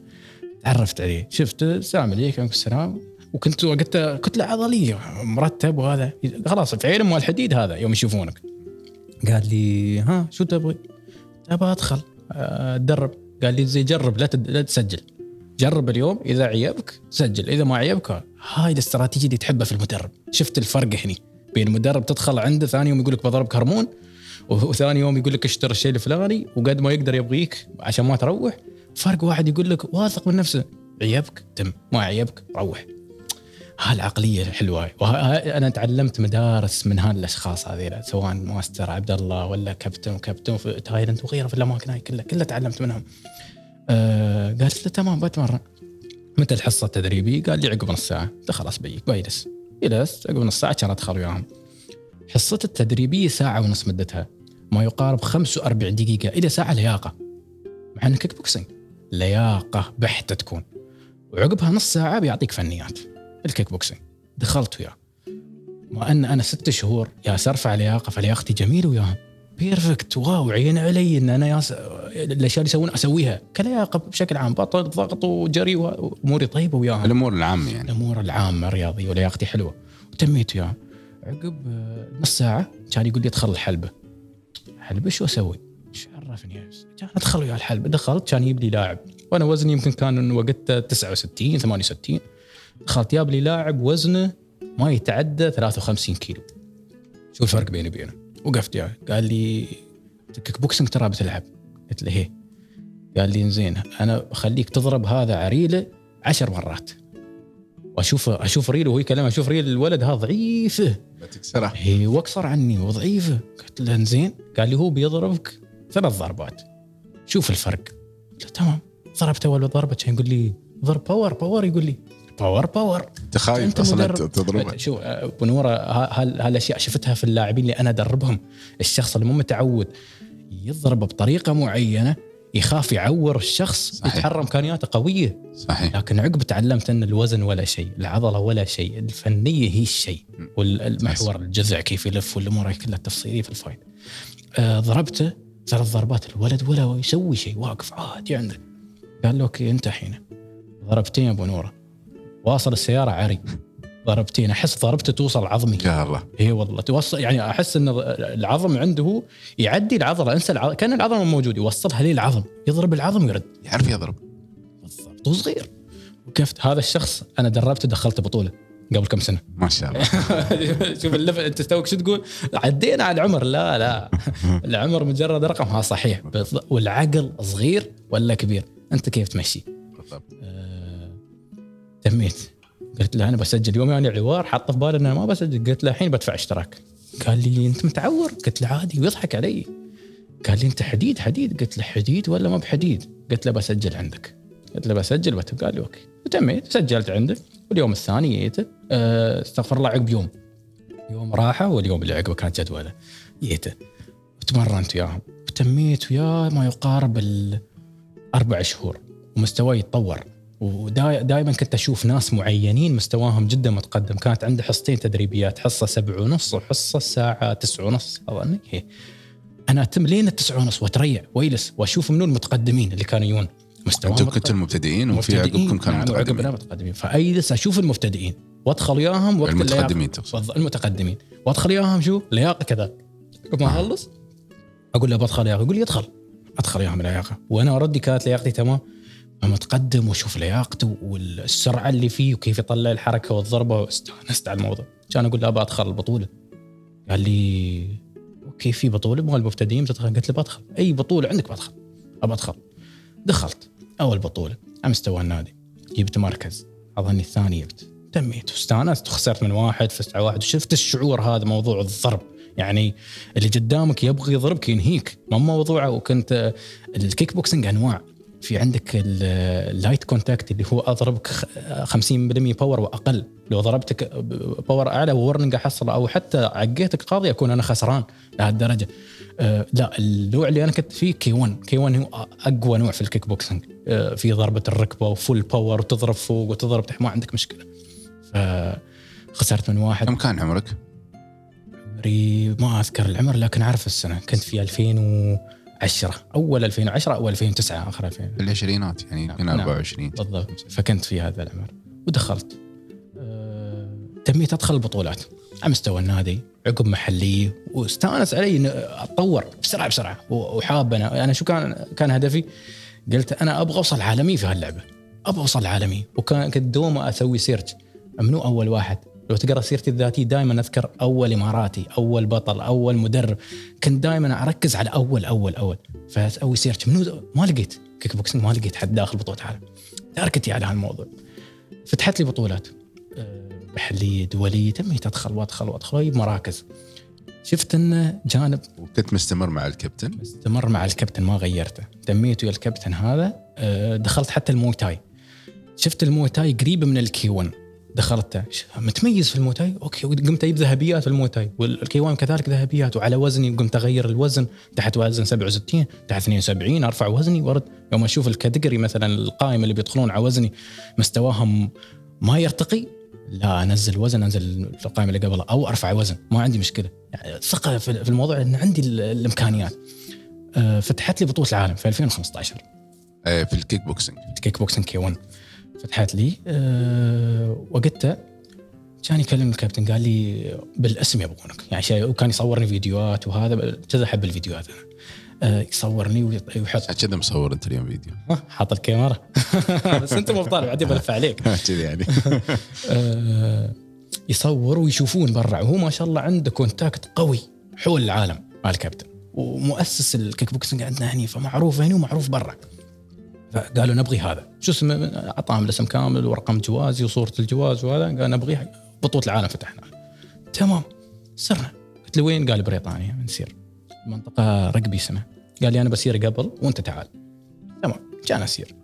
تعرفت عليه شفت السلام عليكم السلام وكنت وقت كتلة عضلية مرتب وهذا خلاص في عالم والحديد هذا يوم يشوفونك. قال لي ها شو تبغي أبغى أدخل أتدرب. قال لي زي جرب لا تد... لا تسجل جرب اليوم إذا عيبك سجل إذا ما عيبك. هاي الاستراتيجية اللي تحبها في المدرب. شفت الفرق هني بين المدرب تدخل عنده ثاني يوم يقولك بضربك هرمون وثاني يوم يقولك اشتري الشيء الفلاني وقد ما يقدر يبغيك عشان ما تروح. فرق واحد يقولك واثق من نفسه عيبك تم ما عيبك روح. هالعقلية حلوة وأنا تعلمت مدارس من هالأشخاص هذيلا سواء ماستر عبد الله ولا كابتن وكابتن في تايلاند وغيره في الأماكن هاي كلها كلها تعلمت منهم. أه قالت له تمام بتمرن متى الحصة التدريبية؟ قال لي عقب نص ساعة. ده خلاص بيك بيجلس جلست عقب نص ساعة كان أدخل وياهم. حصة التدريبية ساعة ونص مدتها ما يقارب خمسة وأربعين دقيقة إلى ساعة لياقة مع إنه كيك بوكسينج لياقة بحتة تكون وعقبها نص ساعة بيعطيك فنيات الكيك بوكسينج. دخلت وياه وأن أنا ست شهور يا سرفع لياقة فلياقتي جميل وياها بيرفكت واو عين علي إن أنا ياس الأشياء اللي يسوون أسويها كلياقة بشكل عام بطل ضغط وجري وأموري طيبة وياها الأمور العامة يعني الأمور العامة رياضية ولياقتي حلوة وتميت وياها. عقب نص ساعة كان يقول لي ادخل الحلبة حلبش واسوي ايش عرفني يا بس. كان ادخل ويا الحلب، دخلت كان يجيب لي لاعب وانا وزني يمكن كان وقتها تسعة وستين ثمانية وستين، دخلت جاب لي لاعب وزنه ما يتعدى ثلاثة وخمسين كيلو. شو الفرق بيني وبينه؟ وقفت يا قال لي كيك بوكسينج ترى بتلعب؟ قلت له هي. قال لي زين انا خليك تضرب هذا عريله عشر مرات واشوف اشوف ريله وهو يكلمه، اشوف ريل الولد هذا ضعيفه بتكسره هي واكسر عني وضعيفه. قلت له زين. قال لي هو بيضربك ثلاث ضربات شوف الفرق. قلت له تمام. ضربت اول ضربه كان يقول لي ضرب باور باور، يقول لي باور باور. تخايف اصلا تضربه. شو بنوره هالاشياء شفتها في اللاعبين اللي انا ادربهم، الشخص اللي مو متعود يضربه بطريقه معينه يخاف يعور الشخص. صحيح. يتحرم امكانياته قويه. صحيح. لكن عقب تعلمت ان الوزن ولا شيء، العضله ولا شيء، الفنيه هي الشيء، والمحور الجذع كيف يلف والامور كلها تفصيليه في الفايت. آه ضربته ثلاث ضربات الولد ولا يسوي شيء، واقف عادي عنده. قال له اوكي انت حين ضربتين ابو نوره واصل السياره عري ضربتين، احس ضربته توصل عظمي. يا الله. اي والله توصل، يعني احس ان العظم عنده يعدي العضله، انسى العضل. كان العظم موجود يوصلها لي العظم، يضرب العظم يرد، يعرف يضرب بالضبط وصغير. وكيف هذا الشخص انا دربته دخلته بطوله قبل كم سنه ما شاء الله. شوف اللف... انت توك شو تقول عدينا على العمر. لا لا العمر مجرد رقم، ها صحيح، والعقل صغير ولا كبير انت كيف تمشي بالضبط. آه... تميت قلت له أنا بسجل يوم، يعني عوار حط في بالي أنا ما بسجل. قلت له الحين بدفع اشتراك. قال لي أنت متعور؟ قلت له عادي، ويضحك علي. قال لي أنت حديد حديد. قلت له حديد ولا ما بحديد؟ قلت له بسجل عندك. قلت له بسجل وتب. قال لي أوكي. وتميت سجلت عنده. واليوم الثاني جيته أه استغفر الله عقب يوم يوم راحة، واليوم اللي عقبه كانت جدولة جيته وتمرنت وياهم وتميت وياه ما يقارب الأربع شهور، ومستواي يتطور. ودائما كنت أشوف ناس معينين مستواهم جدا متقدم. كانت عندي حصتين تدريبيات، حصة سبع ونص وحصة ساعة تسع ونص أظن. أنا أتم لين التسع ونص وتريع ويلس وأشوف منو المتقدمين اللي كانوا يون مستواهم. أنتم كنتم المبتدئين وفي عقبكم كانوا متقدمين. متقدمين. فأيلس أشوف المبتدئين وأدخل ياهم وقت المتقدمين اللياقة. المتقدمين وأدخل ياهم شو لياقة كذا. قبل ما أخلص أقول له بدخل لياقة، يقول لي أدخل أدخل ياهم لياقة. وأنا أردي كانت لياقتي تمام متقدم، وشوف لياقته والسرعة اللي فيه وكيف يطلع الحركة والضربة، واستأنست على الموضوع. كان أقول له أبا أدخل البطولة. قال لي أوكي في بطولة مو المبتدئين تدخل؟ قلت له بأدخل أي بطولة عندك بأدخل أبا أدخل. دخلت أول بطولة على مستوى النادي، جبت مركز أظني الثاني جبت. تميت واستأنست وخسرت من واحد فزت على واحد. شفت الشعور هذا موضوع الضرب، يعني اللي قدامك يبغي يضربك ينهيك ما موضوعه. وكنت الكيك بوكسينج أنواع، في عندك اللايت كونتاكت اللي هو أضربك خمسين بالمية باور وأقل، لو ضربتك باور أعلى وورنينج أحصل أو حتى عقيتك قاضي أكون أنا خسران لهالدرجة. أه لا النوع اللي أنا كنت فيه كي ون. كي ون هو أقوى نوع في الكيك بوكسنج، أه في ضربة الركبة وفول باور وتضرب فوق وتضرب تحت ما عندك مشكلة. فخسرت من واحد. كم كان عمرك؟ عمري ما أذكر العمر لكن أعرف السنة، كنت في ألفين و عشرة، أول ألفين وعشرة أو ألفين وتسعة آخر ألفين العشرينات يعني من نعم. أربعة وعشرين بالضبط. فكنت في هذا العمر ودخلت. أه... تميت أدخل البطولات على مستوى النادي عقب محلي، واستأنس علي إن أتطور بسرعة بسرعة وحاب. أنا أنا شو كان كان هدفي؟ قلت أنا أبغى أوصل عالمي في هاللعبة، أبغى أوصل عالمي. وكان كنت دوما أسوي سيرش منو أول واحد. لو تقرأ سيرتي الذاتية دائما أذكر أول إماراتي، أول بطل، أول مدرب. كنت دائما أركز على أول أول أول. فأسوي سيرتي منو، ما لقيت كيك بوكسينج، ما لقيت حد داخل بطولة عالم. تركتي على هالموضوع. فتحت لي بطولات محلية دولية، تميت أدخل وأدخل وأدخل وأجيب مراكز. شفت إنه جانب. وكنت مستمر مع الكابتن. مستمر مع الكابتن ما غيرته. تميت ويا الكابتن هذا. دخلت حتى الموتاي. شفت الموتاي قريب من الكيون. دخلت متميز في الموتاي اوكي، قمت اجيب ذهبيات في الموتاي والكيوان كذلك ذهبيات. وعلى وزني قمت اغير الوزن، تحت وزن سبعة وستين تحت اثنين وسبعين ارفع وزني. ورد يوم اشوف الكاتيجوري مثلا القائمه اللي بيدخلون على وزني مستواهم ما يرتقي، لا انزل وزن، انزل القائمه اللي قبلها او ارفع وزن، ما عندي مشكله. يعني ثقه في الموضوع ان عندي الامكانيات. فتحت لي بطوله العالم في ألفين وخمسة عشر في الكيك بوكسينج، الكيك بوكسينج كيوان فتحت لي. أه وقتها كان يكلم الكابتن قال لي بالاسم يبغونك يعني شيء، وكان يصورني فيديوهات وهذا كذا، احب الفيديوهات انا. أه يصورني ويحط كذا مصور. انت اليوم فيديو حاط الكاميرا بس انت مو طالع عادي بلف عليك كذا يعني. أه يصور ويشوفون برا، وهو ما شاء الله عنده كونتاكت قوي حول العالم مع الكابتن، ومؤسس الكيك بوكسنج عندنا هنا، فمعروف هنا ومعروف برا. فقالوا نبغي هذا، شو اسمه، اعطاهم الاسم كامل ورقم جوازي وصوره الجواز وهذا. قال نبغي بطوله العالم، فتحنا تمام صرنا. قلت له وين؟ قال بريطانيا بنسير، منطقه رقبي اسمها. قال لي انا بسير قبل وانت تعال. تمام كان اسير.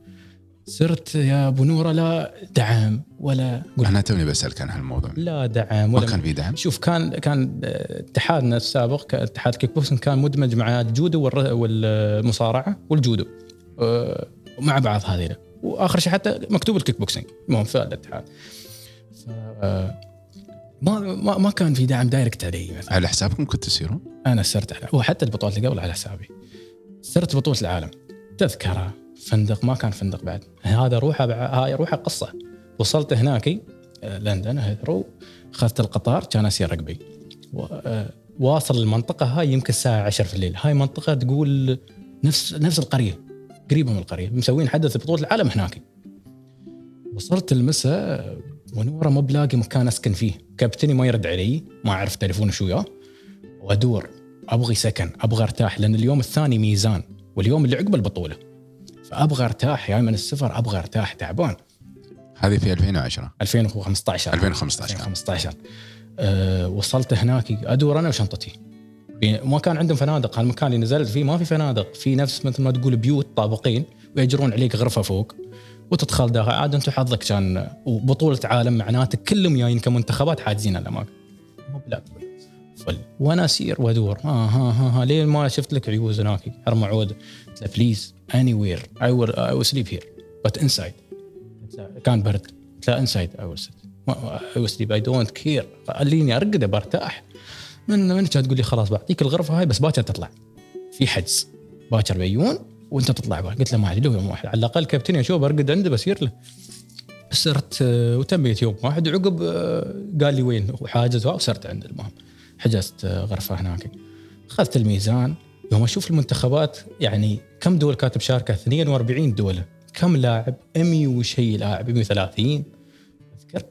صرت يا ابو نوره لا دعم ولا قلت. انا توني بسالك عن هالموضوع. لا دعم ولا كان في دعم. شوف كان كان اتحادنا السابق، اتحاد الكيك بوكسنج، كان مدمج مع الجودو والمصارعه والجودو مع بعض هذيلا، واخر شيء حتى مكتوب الكيك بوكسنج المهم في الاتحاد. ما ما كان في دعم دايركت علي مثلا. على حسابكم كنت تسيرون؟ انا سرت على، وحتى البطولات اللي قبل على حسابي. سرت بطوله العالم، تذكره فندق، ما كان فندق بعد، هذا روحه هاي روحه قصه. وصلت هناك لندن هيثرو، اخذت القطار، كان اسير رقبي، واصل المنطقه هاي يمكن الساعه عشرة في الليل. هاي منطقه تقول نفس نفس القريه، قريبه من القريه، مسوين حدث بطوله العالم هناك. وصلت المساء ونورا ما بلاقي مكان اسكن فيه، كابتني ما يرد علي، ما اعرف تليفونه شو يا، وادور ابغى سكن، ابغى ارتاح، لان اليوم الثاني ميزان واليوم اللي عقب البطوله، فابغى ارتاح يا من السفر، ابغى ارتاح تعبان. هذه في ألفين وعشرة ألفين وخمسطعش ألفين وخمسطعش أه وصلت هناك ادور انا وشنطتي، ما كان عندهم فنادق، هالمكان اللي نزلت فيه ما في فنادق، في نفس مثل ما تقول بيوت طابقين، ويجرون عليك غرفه فوق وتدخل داخل عاد. انت حظك كان وبطوله عالم، معناتك كلهم جايين كمنتخبات حاجزين الاماكن، مو بلاك فل. وانا اسير وادور ها آه ها ها, ها. ليه ما شفت لك عيوز هناك هرم عود؟ قلت له بليز اني وير اي ويل سليب هير بس انسايد. كان برد. قلت له انسايد اي ويل سليب سليب اي دونت كير، خليني ارقد برتاح. من من كانت تقول لي خلاص بعطيك الغرفه هاي بس باكر تطلع، في حجز باكر بيون وانت تطلع بقى. قلت له ما عندي يوم واحد على الاقل كابتني اشوف برقد عنده بسير له. سرت وتميت يوم واحد، وعقب قال لي وين وحاجز، وصرت عند المهم حجزت غرفه هناك. اخذت الميزان، يوم اشوف المنتخبات يعني كم دول كانت مشاركه، اثنين وأربعين دوله، كم لاعب، مية وشي لاعب، مية وثلاثين اذكر.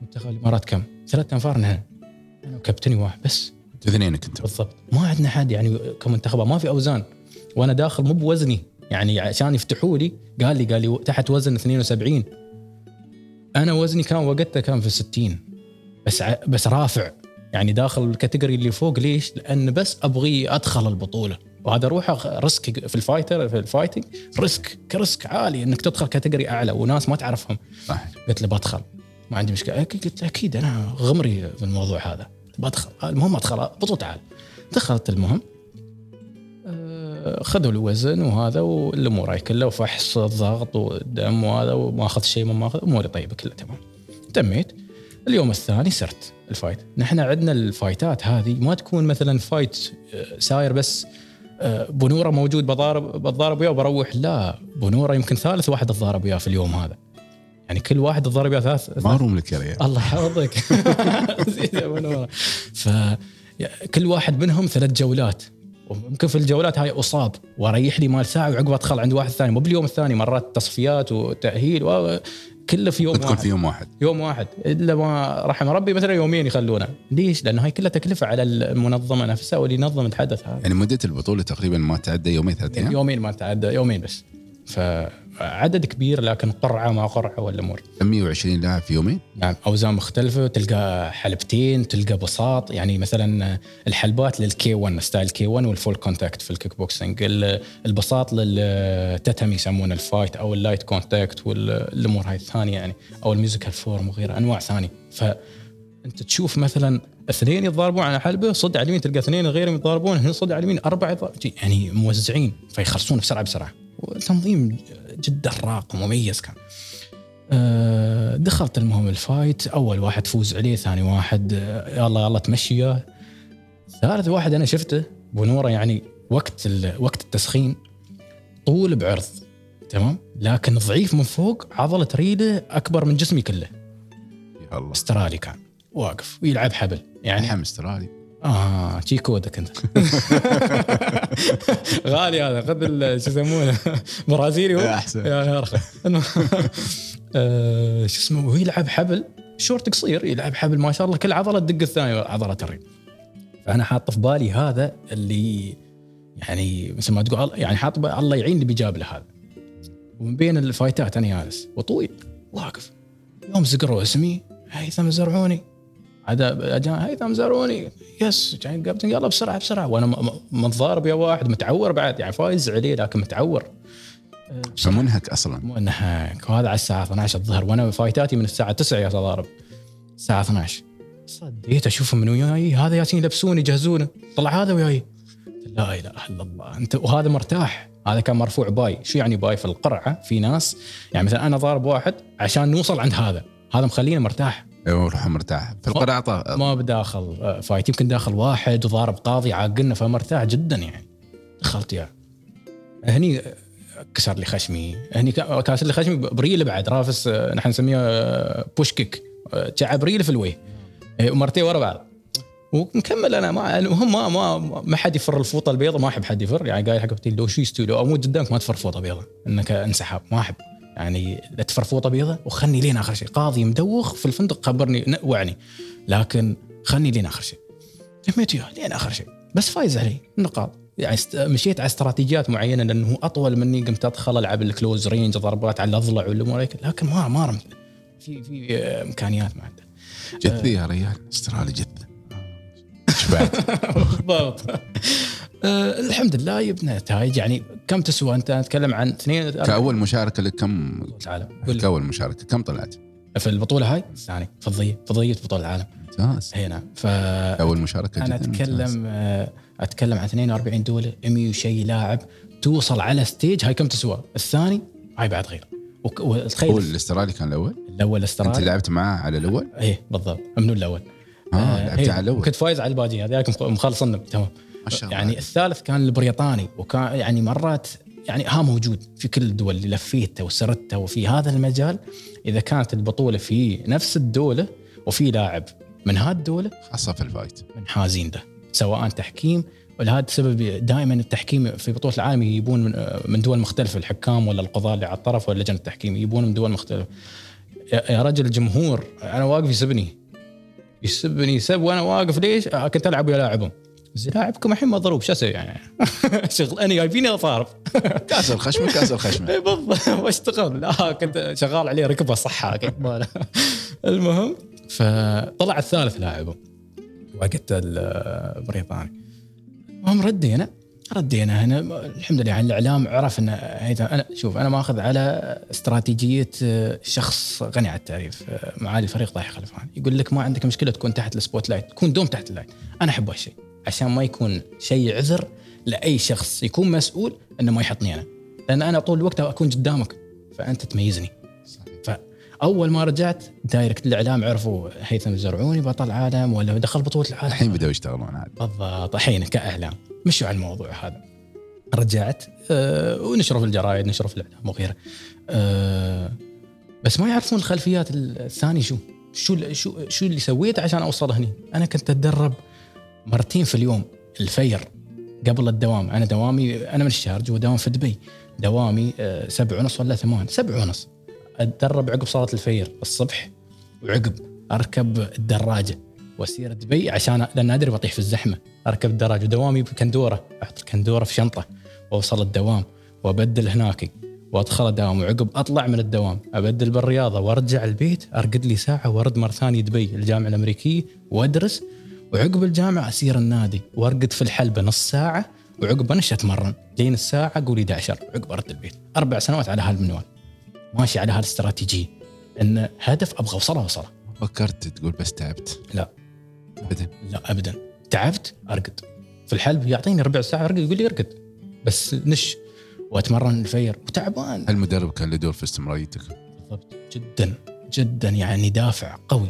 منتخب الامارات كم، ثلاث انفار نهائي، انا وكابتني واحد بس، اثنين كنت بالضبط، ما عندنا حد يعني كمنتخبه، ما في اوزان، وانا داخل مو بوزني يعني عشان يفتحوا لي. قال لي قال لي تحت وزن اثنين وسبعين، انا وزني كان وقتها كان في ستين، بس ع... بس رافع يعني داخل الكاتيجوري اللي فوق. ليش؟ لان بس ابغي ادخل البطوله، وهذا روحه ريسك في الفايتر، في الفايتنج ريسك، كريسك عالي انك تدخل كاتيجوري اعلى وناس ما تعرفهم. صح. قلت له بدخل ما عندي مشكله، قلت اكيد انا غمري في الموضوع هذا، بدخل المهم ادخل بطوله عالم. دخلت المهم، خذوا الوزن وهذا والامور هاي كلها، وفحص الضغط والدم وهذا، وما اخذ شيء ما اخذ، اموري طيبه كلها تمام. تميت اليوم الثاني سرت الفايت. نحن عندنا الفايتات هذه ما تكون مثلا فايت ساير بس بنوره موجود بضارب بضارب وياه وبروح، لا، بنوره يمكن ثالث واحد الضارب وياه في اليوم هذا، يعني كل واحد الضارب وياه ثلاث. ما روم لك يا الله يحفظك زين بنوره. فكل واحد منهم ثلاث جولات، وممكن في الجولات هاي أصاب وريح لي مال ساعة، وعقب أدخل عند واحد ثاني، مو باليوم الثاني، مرات تصفيات وتأهيل وكله في يوم واحد. في يوم واحد يوم واحد إلا ما رحم ربي مثلا يومين يخلونا. ليش؟ لأن هاي كلها تكلفة على المنظمة نفسها واللي نظم الحدث هذا. يعني مدة البطولة تقريبا ما تعدى يومين ثلاثة، يومين ما تعدى، يومين بس، فعدد كبير، لكن قرعة ما قرعة والأمور. مية وعشرين لاعب في يومين. نعم، أوزان مختلفة، تلقى حلبتين، تلقى بساط، يعني مثلا الحلبات للكي ون ستايل، كي ون والفول كونتاكت في الكيك بوكسنج، البساط للتتمي يسمونه الفايت، أو اللايت كونتاكت والأمور هاي الثانية يعني، أو الميوزيكال فورم وغيرها، أنواع ثانية. فأنت تشوف مثلا اثنين يتضاربون على حلبة، صد على اليمين تلقى اثنين غيرهم يتضاربون، هنا صد على اليمين، أربعة يضاربون، يعني موزعين، فيخلصون بسرعة بسرعة. تنظيم جدا راق ومميز كان. أه دخلت المهم الفايت، أول واحد فوز عليه، ثاني واحد يلا يلا تمشيه، ثالث واحد أنا شفته بنوره يعني وقت وقت التسخين طول بعرض تمام، لكن ضعيف من فوق، عضلة ريده أكبر من جسمي كله، استرالي كان واقف ويلعب حبل يعني حم استرالي. آه شي كودك أنت. غالي هذا قد شو يسمونه برازيلي هو. يا أرخص. ااا شو اسمه ويلعب حبل شورت قصير يلعب حبل ما شاء الله كل عضلة تدق الثانية عضلة الريم. فأنا حاط في بالي هذا اللي يعني مثل ما تقول يعني حاط الله يعيني بجاب له هذا. ومن بين الفايتات أنا جالس وطويل واقف يوم ذكروا اسمي هيثم الزرعوني. هذا أجان هيثم زرعوني يس يعني قابتن يلا بسرعة بسرعة وأنا متضارب يا واحد متعور بعد يعني فايز عليه لكن متعور فمنهك أصلا منهك. وهذا على الساعة اثناشر الظهر وأنا فايتاتي من الساعة تسعة يا تضارب الساعة اثناشر صديت أشوفه من وياي هذا ياسين لبسوني يجهزونه طلع هذا وياي لا إله إلا الله أنت وهذا مرتاح. هذا كان مرفوع باي. شو يعني باي؟ في القرعة في ناس يعني مثلا أنا ضارب واحد عشان نوصل عند هذا هذا مخلينا مرتاح روح مرتاح في القرعة ما بداخل فايت يمكن داخل واحد وضارب قاضي عاقلنا فمرتاح جدا يعني دخلت يا هني كسر لي خشمي هني كسر لي خشمي بريل بعد رافس نحن نسميه بوشكك تاع بريل في الوي ومرتين ورا بعض ومكمل انا ما المهم ما ما, ما حد يفر الفوطه البيضه ما احب حد يفر يعني قايل حق قلت لو شي استولو اموت قدامك ما تفر فوطه بيضه انك انسحب ما احب يعني لا تفر فوطه بيضه وخلني لين اخر شيء قاضي مدوخ في الفندق خبرني نوعني لكن خلني لين اخر شيء جميت يا لين اخر شيء بس فايز علي النقاط يعني مشيت على استراتيجيات معينه لانه اطول مني قمت ادخل العب الكلوز رينج ضربات على الاضلع والامور لكن ما ما رمت في في امكانيات ما عنده جثه يا ريال استرالي جثه بالضبط. الحمد لله يبنى نتائج يعني كم تسوى أنت نتكلم عن اثنين كأول مشاركة لك كم كأول مشاركة كم طلعت في البطولة هاي الثانية فضية فضية بطولة العالم ممتاز هنا فأول مشاركة أنا أتكلم أتكلم عن اثنين وأربعين دولة مية وشي لاعب توصل على ستيج هاي كم تسوى الثاني هاي بعد غير وتخيل الاسترالي كان الأول الأول الاسترالي أنت لعبت معاه على الأول إيه بالضبط منو الأول آه لعبت على الأول كنت فايز على الباجي هذاك مخلص النب تمام يعني الثالث كان البريطاني وكان يعني مرات يعني ها موجود في كل الدول اللي لفيتها وسردتها وفي هذا المجال إذا كانت البطولة في نفس الدولة وفي لاعب من هذه الدولة خاصة في الفايت من حازين ده سواء تحكيم ولهذا السبب دائما التحكيم في بطولة العالم يجيبون من دول مختلفة الحكام ولا القضاء اللي على الطرف ولا لجنة التحكيم يجيبون من دول مختلفة يا رجل الجمهور أنا واقف يسبني يسبني يسب وأنا واقف ليش كنت ألعب ويا لاعبهم لاعبكم الحين ما ضروب شو اسوي يعني شغلاني جايبيني اضارب كاس الخشمه كاس الخشمه اي بالضبط واشتغل لا كنت شغال عليه ركبه صحه كمان المهم فطلع الثالث لاعبه وقت البريطاني المهم ردينا ردينا هنا الحمد لله يعني الاعلام عرف ان انا شوف انا ماخذ على استراتيجيه شخص غني عن التعريف معالي الفريق طايح خلفان يقول لك ما عندك مشكله تكون تحت السبوت لايت تكون دوم تحت اللايت انا احب هالشيء عشان ما يكون شيء عذر لأي شخص يكون مسؤول أنه ما يحطني أنا لأن أنا طول الوقت أكون قدامك فأنت تميزني صحيح. فأول ما رجعت دايركت الإعلام عرفوا هيثم الزرعوني بطل عالم ولا دخل بطولة العالم الحين بدأوا يشتغلون عاد بالضبط الحين كإعلام مشوا على الموضوع هذا رجعت أه ونشرف الجرائد نشرف الإعلام وغيره أه بس ما يعرفون الخلفيات الثانية شو شو شو شو اللي سويت عشان أوصل هني أنا كنت أتدرب مرتين في اليوم الفير قبل الدوام أنا دوامي أنا من الشارج ودوام في دبي دوامي سبع ونص ولا ثمان سبع ونص أتدرب عقب صلاة الفير الصبح وعقب أركب الدراجة وأسير دبي عشان لأن أدري بطيح في الزحمة أركب الدراجة ودوامي بكندورة أحط الكندورة في شنطة وأوصل الدوام وأبدل هناك وأدخل الدوام وعقب أطلع من الدوام أبدل بالرياضة وأرجع البيت أرقد لي ساعة وأرد مرة ثانية دبي الجامعة الأمريكية وأدرس وعقب الجامعة أسير النادي وأرقد في الحلبة نص ساعة وعقب أنش أتمرن لين الساعة قولي إحدى عشر وعقب أرد البيت أربع سنوات على هالمنوال ماشي على هالاستراتيجية إن هدف أبغى وصله وصله فكرت تقول بس تعبت لا أبدا لا أبدا تعبت أرقد في الحلبة يعطيني ربع ساعة أرقد يقول لي أرقد بس نش وأتمرن الفير وتعبان المدرب كان له دور في استمراريتك بالضبط جدا جدا يعني دافع قوي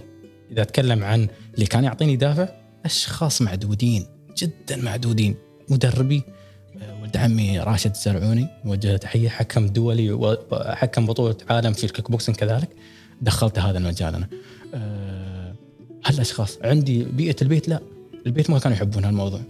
إذا أتكلم عن اللي كان يعطيني دافع أشخاص معدودين جدا معدودين مدربي ولد عمي راشد زرعوني وجه تحية حكم دولي وحكم بطولة عالم في الكيك بوكسين كذلك دخلت هذا المجال أنا هالاشخاص. عندي بيئه البيت لا، البيت ما كانوا يحبون هالموضوع.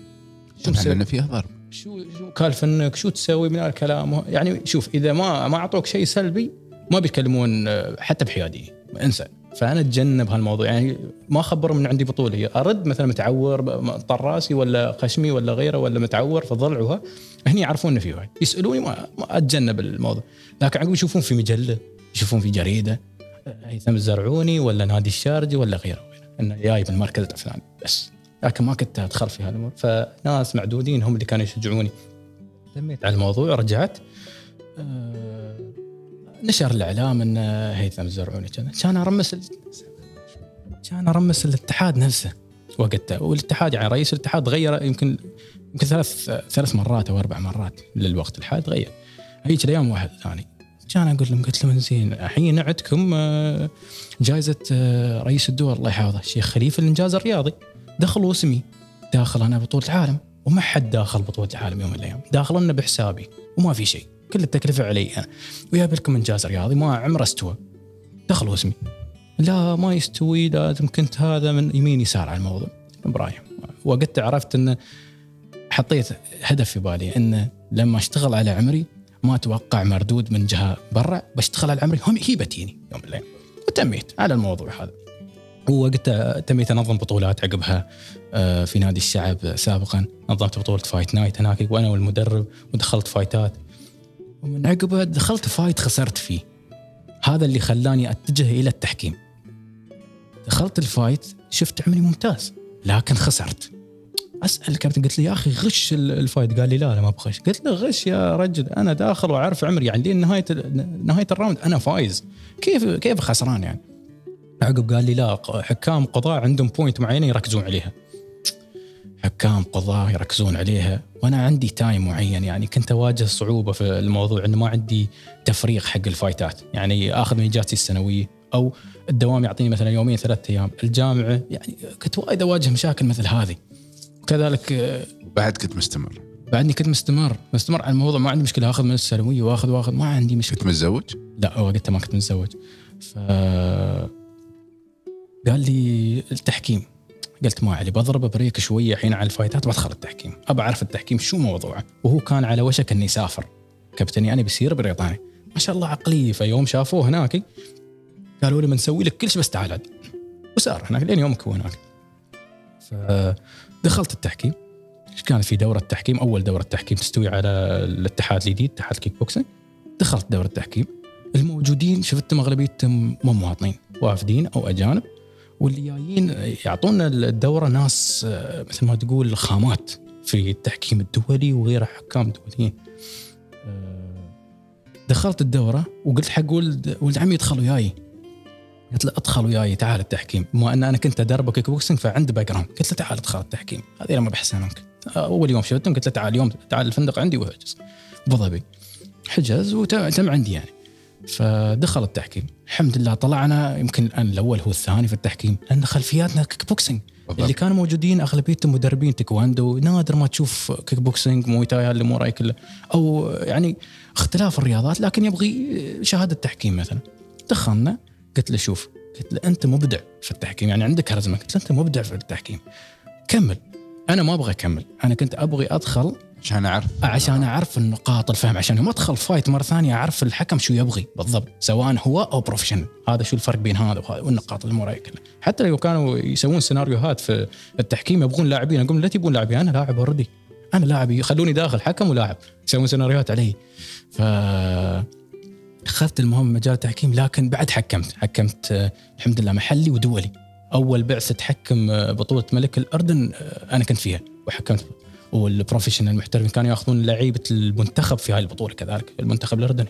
شوف لأن فيها ضرب، شو شو كالفنك، شو تسوي من الكلام يعني. شوف اذا ما ما اعطوك شيء سلبي ما بيكلمون حتى بحياديه، انسى. فانا اتجنب هالموضوع يعني، ما اخبر من عندي بطوله ارد مثلا متعور طراسي ولا خشمي ولا غيره ولا متعور فضلعوها هني يعرفون فيها، يسالوني ما اتجنب الموضوع. لكن عقب يشوفون في مجله، يشوفون في جريده هيثم الزرعوني ولا نادي الشارجه ولا غيره انه جاي من مركز الفلاني بس، لكن ما كنت أدخل في هالأمور. فناس معدودين هم اللي كانوا يشجعوني. تميت على الموضوع، رجعت أه نشر الإعلام أن هيثم الزرعوني كان أرمس ال... كان أرمس الاتحاد نفسه وقتها، والاتحاد يعني رئيس الاتحاد غير يمكن يمكن ثلاث ثلاث مرات أو أربع مرات للوقت الحالي غير. هيك الأيام واحد ثاني كان أقول لهم، قلت لهم زين الحين عندكم جائزة رئيس الدول الله يحفظه الشيخ خليفة الإنجاز الرياضي، دخلوا اسمي داخل أنا بطولة العالم وما حد داخل بطولة العالم يوم من الأيام، داخل أنا بحسابي وما في شيء، كل التكلفة علي أنا، ويابلكم إنجاز رياضي ما عمره استوى، دخلوا اسمي. لا ما يستوي، لازم كنت هذا من يمين يسار على الموضوع. إبراهيم وقت عرفت أن حطيت هدف في بالي أن لما أشتغل على عمري ما أتوقع مردود من جهة برا، بشتغل على عمري هم هي بتيني يوم من الأيام. وتميت على الموضوع هذا، وقت تميت أنظم بطولات عقبها في نادي الشعب. سابقا نظمت بطولة فايت نايت هناك وأنا والمدرب، ودخلت فايتات، ومن عقبها دخلت فايت خسرت فيه، هذا اللي خلاني أتجه إلى التحكيم. دخلت الفايت شفت عملي ممتاز لكن خسرت، أسأل كابتن قلت لي يا أخي غش الفايت، قال لي لا لا ما بغش، قلت له غش يا رجل أنا داخل وعارف عمري يعني لين نهاية نهاية الراوند أنا فايز، كيف كيف خسران يعني. عقب قال لي لا حكام قضاء عندهم بوينت معينة يركزون عليها، حكام قضاء يركزون عليها وأنا عندي تايم معين يعني. كنت أواجه صعوبة في الموضوع إنه ما عندي تفريغ حق الفايتات يعني، آخذ من إجازتي السنوية أو الدوام يعطيني مثلا يومين ثلاثة أيام، الجامعة يعني كنت وايد أواجه مشاكل مثل هذه. وكذلك بعد كنت مستمر، بعدني كنت مستمر مستمر على الموضوع، ما عندي مشكلة آخذ من السنوية وآخذ وآخذ ما عندي مشكلة. كنت متزوج؟ لا وقتها ما كنت متزوج. ف... قال لي التحكيم، قلت ما علي بضربه بريك شوية حين على الفايتات بدخل التحكيم، أبى أعرف التحكيم شو موضوعه. وهو كان على وشك أن يسافر كابتني أنا بيصير بريطاني ما شاء الله عقلي، في يوم شافوه هناك قالوا لي بنسوي لك كل شيء بس تعال، وسار هناك لين يومك هو هناك. فدخلت التحكيم، كان في دورة تحكيم، أول دورة تحكيم تستوي على الاتحاد الجديد اتحاد كيك بوكسينج. دخلت دورة تحكيم، الموجودين شفتهم أغلبيتهم مو مواطنين، وافدين أو أجانب، واللي جايين يعطونا الدورة ناس مثل ما تقول خامات في التحكيم الدولي وغيره، حكام دوليين. دخلت الدورة وقلت حق ولد ولد عمي يدخل وياي، قلت له ادخل وياي تعال التحكيم، بما ان انا كنت ادربك كيك بوكسينج فعندي باك جراوند، قلت له تعال ادخل التحكيم. هذه لما بحسنك اول يوم شفتهم قلت له تعال اليوم تعال الفندق عندي واحجز بضبي، حجز وتم عندي يعني. فدخل التحكيم الحمد لله، طلعنا يمكن الآن الأول هو الثاني في التحكيم، لأن خلفياتنا كيك بوكسينج اللي كانوا موجودين أغلبيتهم مدربين تيكواندو، نادر ما تشوف كيك بوكسينج مويتاي اللي مو رايك كله، أو يعني اختلاف الرياضات لكن يبغي شهادة تحكيم مثلا. دخلنا قلت له شوف، قلت له أنت مبدع في التحكيم يعني عندك كاريزما، قلت له أنت مبدع في التحكيم كمل. أنا ما أبغى أكمل، أنا كنت أبغي أدخل عشان أعرف عشان أعرف النقاط الفهم، عشان ما أدخل فايت مرة ثانية أعرف الحكم شو يبغي بالضبط سواء هو أو بروفيشنال، هذا شو الفرق بين هذا وهذا والنقاط اللي مراية كلها. حتى لو كانوا يسوون سيناريوهات في التحكيم يبغون لاعبين، أقول لا تبون لاعبين أنا لاعب أردي، أنا لاعبي خلوني داخل حكم ولاعب، يسوون سيناريوهات علي. فأخذت المهم مجال التحكيم، لكن بعد حكمت حكمت الحمد لله محلي ودولي. أول بعثة حكم بطولة ملك الأردن أنا كنت فيها وحكمت، والبروفيشنال المحترفين كانوا يأخذون لعيبة المنتخب في هاي البطولة كذلك المنتخب الأردني،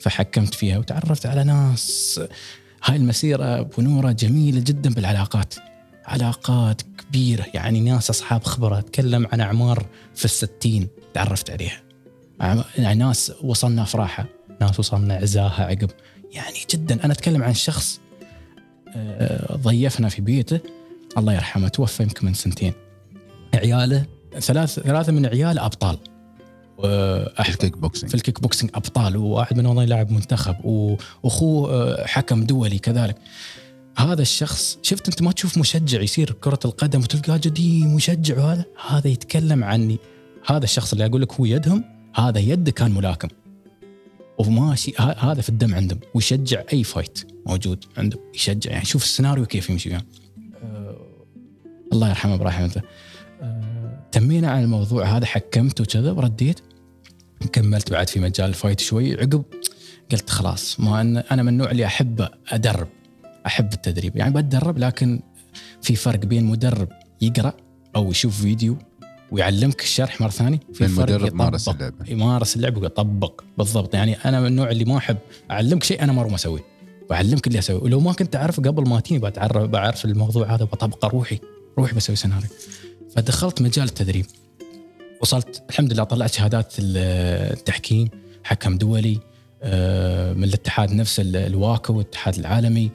فحكمت فيها وتعرفت على ناس. هاي المسيرة بنورة جميلة جدا بالعلاقات، علاقات كبيرة يعني، ناس أصحاب خبرة، أتكلم عن أعمار في الستين تعرفت عليها، ناس وصلنا أفراحة، ناس وصلنا عزاها عقب يعني جدا. أنا أتكلم عن شخص ضيفنا في بيته الله يرحمه توفى يمكن من سنتين، عياله ثلاث ثلاثة من عياله أبطال في الكيك بوكسينج، في الكيك بوكسينج أبطال، وواحد منهم لاعب منتخب، وأخوه حكم دولي كذلك. هذا الشخص، شفت أنت ما تشوف مشجع يصير كرة القدم وتلقاه قديم مشجع، وهذا هذا يتكلم عني، هذا الشخص اللي أقول لك هو يدهم، هذا يده كان ملاكم وماشي، هذا في الدم عندهم، ويشجع أي فايت موجود عندهم يشجع. يعني شوف السيناريو كيف يمشي يعني. أه الله يرحمه إبراهيم أنت. أه تمينا عن الموضوع هذا، حكمت وكذا ورديت، كملت بعد في مجال الفايت شوي. عقب قلت خلاص، ما أنا من النوع اللي أحب أدرب، أحب التدريب يعني بتدرب، لكن في فرق بين مدرب يقرأ أو يشوف فيديو ويعلمك الشرح مرة ثانية، في فرق يمارس اللعبة، يمارس اللعبة ويطبق بالضبط. يعني أنا من النوع اللي ما أحب أعلمك شيء أنا ما أسويه، وأعلمك اللي أسويه، ولو ما كنت أعرف قبل ما تيني بعرف بعرف الموضوع هذا وبطبقه روحي روحي بسوي سيناريو. فدخلت مجال التدريب، وصلت الحمد لله، طلعت شهادات التحكيم، حكم دولي من الاتحاد نفسه الواكو والاتحاد العالمي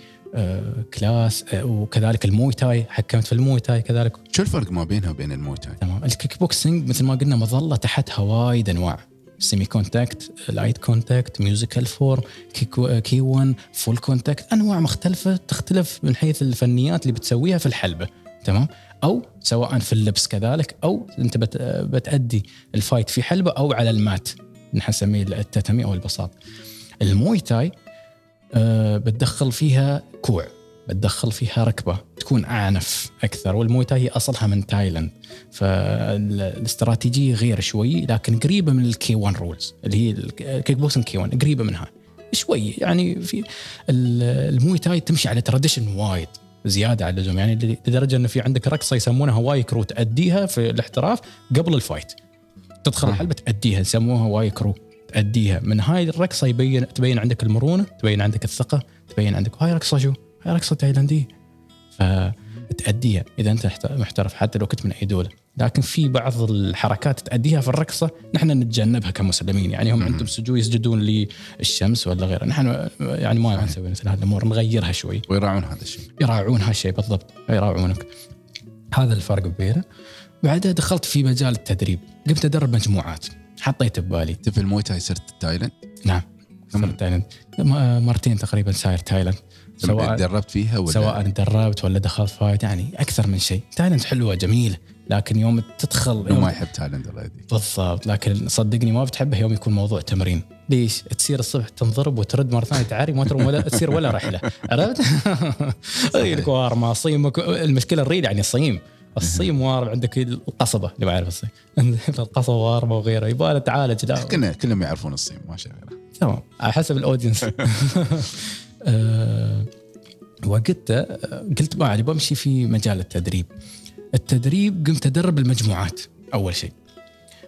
كلاس، وكذلك المويتاي حكمت في المويتاي كذلك. شو الفرق ما بينها وبين المويتاي؟ تمام. الكيك بوكسينج مثل ما قلنا مظلة تحتها وايد أنواع، سيمي كونتاكت، لايت كونتاكت، ميوزيكال فورم، كي ون، فول كونتاكت، أنواع مختلفة تختلف من حيث الفنيات اللي بتسويها في الحلبة، تمام، أو سواء في اللبس كذلك، أو أنت بت بتأدي الفايت في حلبة أو على المات، نحن نسميه التتمي أو البساط. المويتاي أه بتدخل فيها كوع، بتدخل فيها ركبة، تكون أعنف أكثر، والمويتاي هي أصلها من تايلاند، فالاستراتيجية غير شوي، لكن قريبة من الكي ون رولز اللي هي الكيك بوكسن كي ون، قريبة منها شوي. يعني في المويتاي تمشي على تراديشن وايد زيادة على اللزوم، يعني لدرجة أنه في عندك رقصة يسمونها هواي كرو تأديها في الاحتراف قبل الفايت، تدخل الحلبة تأديها، يسموها هواي كرو تأديها. من هاي الرقصة يبين تبين عندك المرونة، تبين عندك الثقة، تبين عندك هاي رقصة، شو هاي رقصة تايلاندية، فتأديها إذا أنت محترف حتى لو كنت من أي دولة. لكن في بعض الحركات تأديها في الرقصة نحن نتجنبها كمسلمين، يعني هم عندهم سجود يسجدون للشمس ولا غيره، نحن يعني ما نسوي مثل هذه الأمور، نغيرها شوي ويراعون هذا الشيء، يراعون هذا الشيء بالضبط، يراعونك. هذا الفرق بينه. بعدها دخلت في مجال التدريب، قمت أدرب مجموعات، حطيت ببالي في المويتاي صرت تايلاند. نعم صرت تايلاند مرتين تقريبا، صاير تايلاند سواء دربت فيها ولا سواء دربت ولا دخلت فايت، يعني أكثر من شيء. تايلاند حلوة جميلة، لكن يوم تدخل يوم ما يحب تايلاند الله يهديك بالضبط، لكن صدقني ما بتحبه يوم يكون موضوع تمرين. ليش؟ تصير الصبح تنضرب وترد مرة ثانية تعاري، ما تروم ولا تصير ولا رحلة، عرفت؟ الكوار ما صيمك، المشكلة الريد يعني صيم، الصيم وارب عندك القصبة اللي ما يعرف الصيم، القصبة وارب وغيره يبغى تعالج. لا كنا كلهم يعرفون الصيم ما شاء الله، تمام، على حسب الأودينس. أه وقتها قلت ما علي بمشي في مجال التدريب. التدريب قمت أدرب المجموعات أول شيء،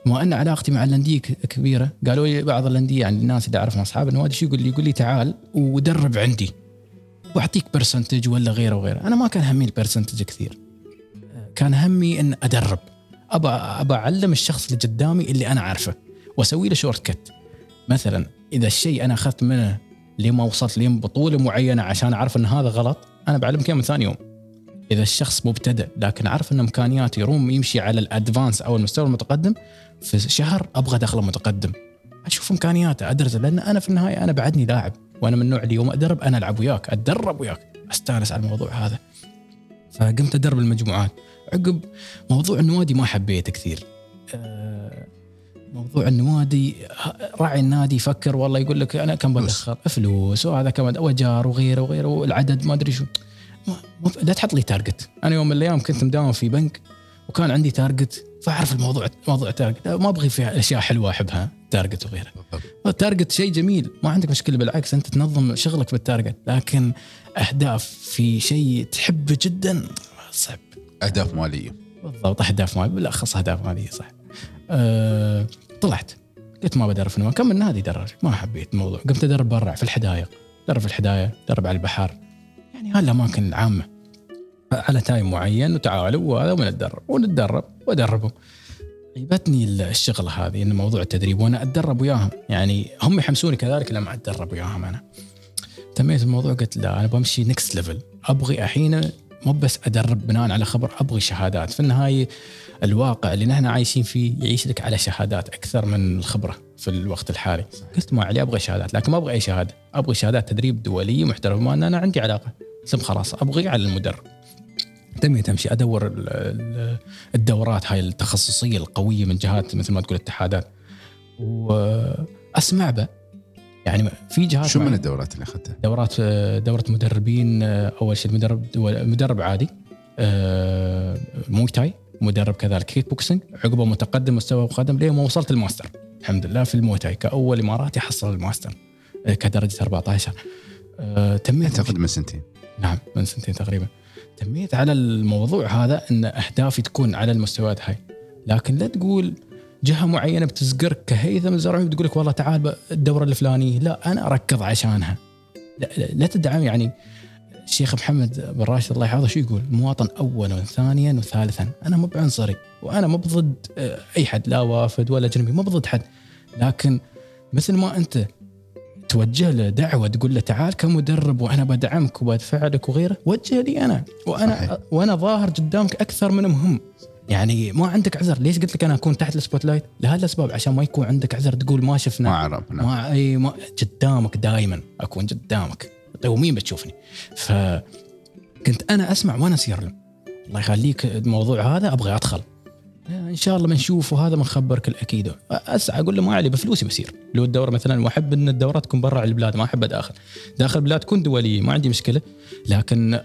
ما أن علاقتي مع الأندية كبيرة. قالوا لي بعض الأندية، يعني الناس اللي أعرفهم أصحاب النوادي، شو يقول لي يقول لي تعال ودرب عندي وأعطيك برسنتج ولا غيره وغيره. أنا ما كان همي البرسنتج كثير، كان همي أن أدرب، أبا أبا أعلم الشخص اللي قدامي اللي أنا عارفه وأسوي له شورت كت. مثلا إذا الشيء أنا أخذت منه لما وصلت لي بطولة معينة عشان أعرف أن هذا غلط، أنا بعلمك إياه من ثاني يوم. إذا الشخص مبتدئ لكن عارف أن إمكانياته يروم يمشي على الأدفانس أو المستوى المتقدم، في شهر أبغى دخله متقدم، أشوف إمكانياته أدرس، لأن أنا في النهاية أنا بعدني لاعب، وأنا من نوع اللي يوم أدرب أنا ألعب وياك، أتدرب وياك، أستانس على الموضوع هذا. فقمت أدرب المجموعات. عقب موضوع النوادي ما حبيته كثير، موضوع النوادي راعي النادي يفكر والله يقول لك أنا كم بدخل فلوس، وهذا كم أجار وغيره وغيره، والعدد ما أدري شو، لا تحط لي تارجت. أنا يوم من الأيام كنت مداوم في بنك وكان عندي تارجت، فأعرف الموضوع موضوع تارجت، ما أبغي فيها أشياء حلوة أحبها تارجت وغيره. التارجت شيء جميل ما عندك مشكلة، بالعكس أنت تنظم شغلك بالتارجت، لكن أهداف في شيء تحبه جدا صعب. أهداف مالية بالضبط، أهداف مالية بالأخص، أهداف مالية صح. أه طلعت قلت ما بدرب في النوادي، كم من نادي درب ما حبيت الموضوع. قمت أدرب برا في الحدائق، درب في الحدائق، درب على البحر، يعني هالأماكن العامة على تايم معين، وتعالوا وهذا ونتدرب ونتدرب وأدربهم. عيبتني الشغلة هذه إن موضوع التدريب وأنا أتدرب وياهم، يعني هم يحمسوني كذلك لما أتدرب وياهم. أنا تميت الموضوع، قلت لا أنا بمشي نكست ليفل، أبغي أحينه مو بس أدرب بناء على خبر، أبغي شهادات. في النهاية الواقع اللي نحن عايشين فيه يعيش لك على شهادات أكثر من الخبرة في الوقت الحالي. قلت ما علي أبغي شهادات، لكن ما أبغي أي شهادة، أبغي شهادات تدريب دولية محترفة، ما أنا عندي علاقة سم خلاص أبغي على المدرب. تمي تمشي أدور الدورات هاي التخصصية القوية من جهات مثل ما تقول اتحادات وأسمع به. يعني في جهات شو من الدورات اللي أخذتها؟ دورات دورة مدربين، أول شيء مدرب مدرب عادي موي تاي، مدرب كذلك كيك بوكسينج، عقبه متقدم مستوى وقدم ليه ما وصلت الماستر الحمد لله في الموي تاي كأول إماراتي حصل الماستر كدرجة أربعة عشر. تميت أعتقد من سنتين نعم من سنتين تقريبا تميت على الموضوع هذا أن أهدافي تكون على المستويات هاي، لكن لا تقول جهة معينة بتزقرك كهيثم الزرعوني بتقولك والله تعال الدورة الفلانية، لا أنا أركض عشانها، لا, لا تدعم. يعني الشيخ محمد بن راشد الله يحفظه شو يقول؟ مواطن أولا وثانيا وثالثا. أنا مو بعنصري وأنا مو ضد أي حد، لا وافد ولا جنبي، مو ضد حد، لكن مثل ما أنت توجه له دعوة تقول له تعال كمدرب وأنا بدعمك وبدفع لك وغيره، وجه لي أنا وأنا صحيح. وأنا ظاهر قدامك أكثر من مهم، يعني ما عندك عذر. ليش قلت لك أنا أكون تحت السبوت لايت؟ لهذا الأسباب، عشان ما يكون عندك عذر تقول ما شفنا ما عرفنا ما أي ما قدامك، دائما أكون قدامك يومين بتشوفني. فكنت أنا أسمع وأنا أسير له الله يخليك الموضوع هذا أبغى أدخل إن شاء الله بنشوف وهذا بنخبرك الأكيد. أسعى أقول له ما علي بفلوسي بصير لو الدورة مثلا، وأحب أن الدورة تكون برا البلاد، ما أحب داخل داخل بلاد تكون دولية ما عندي مشكلة، لكن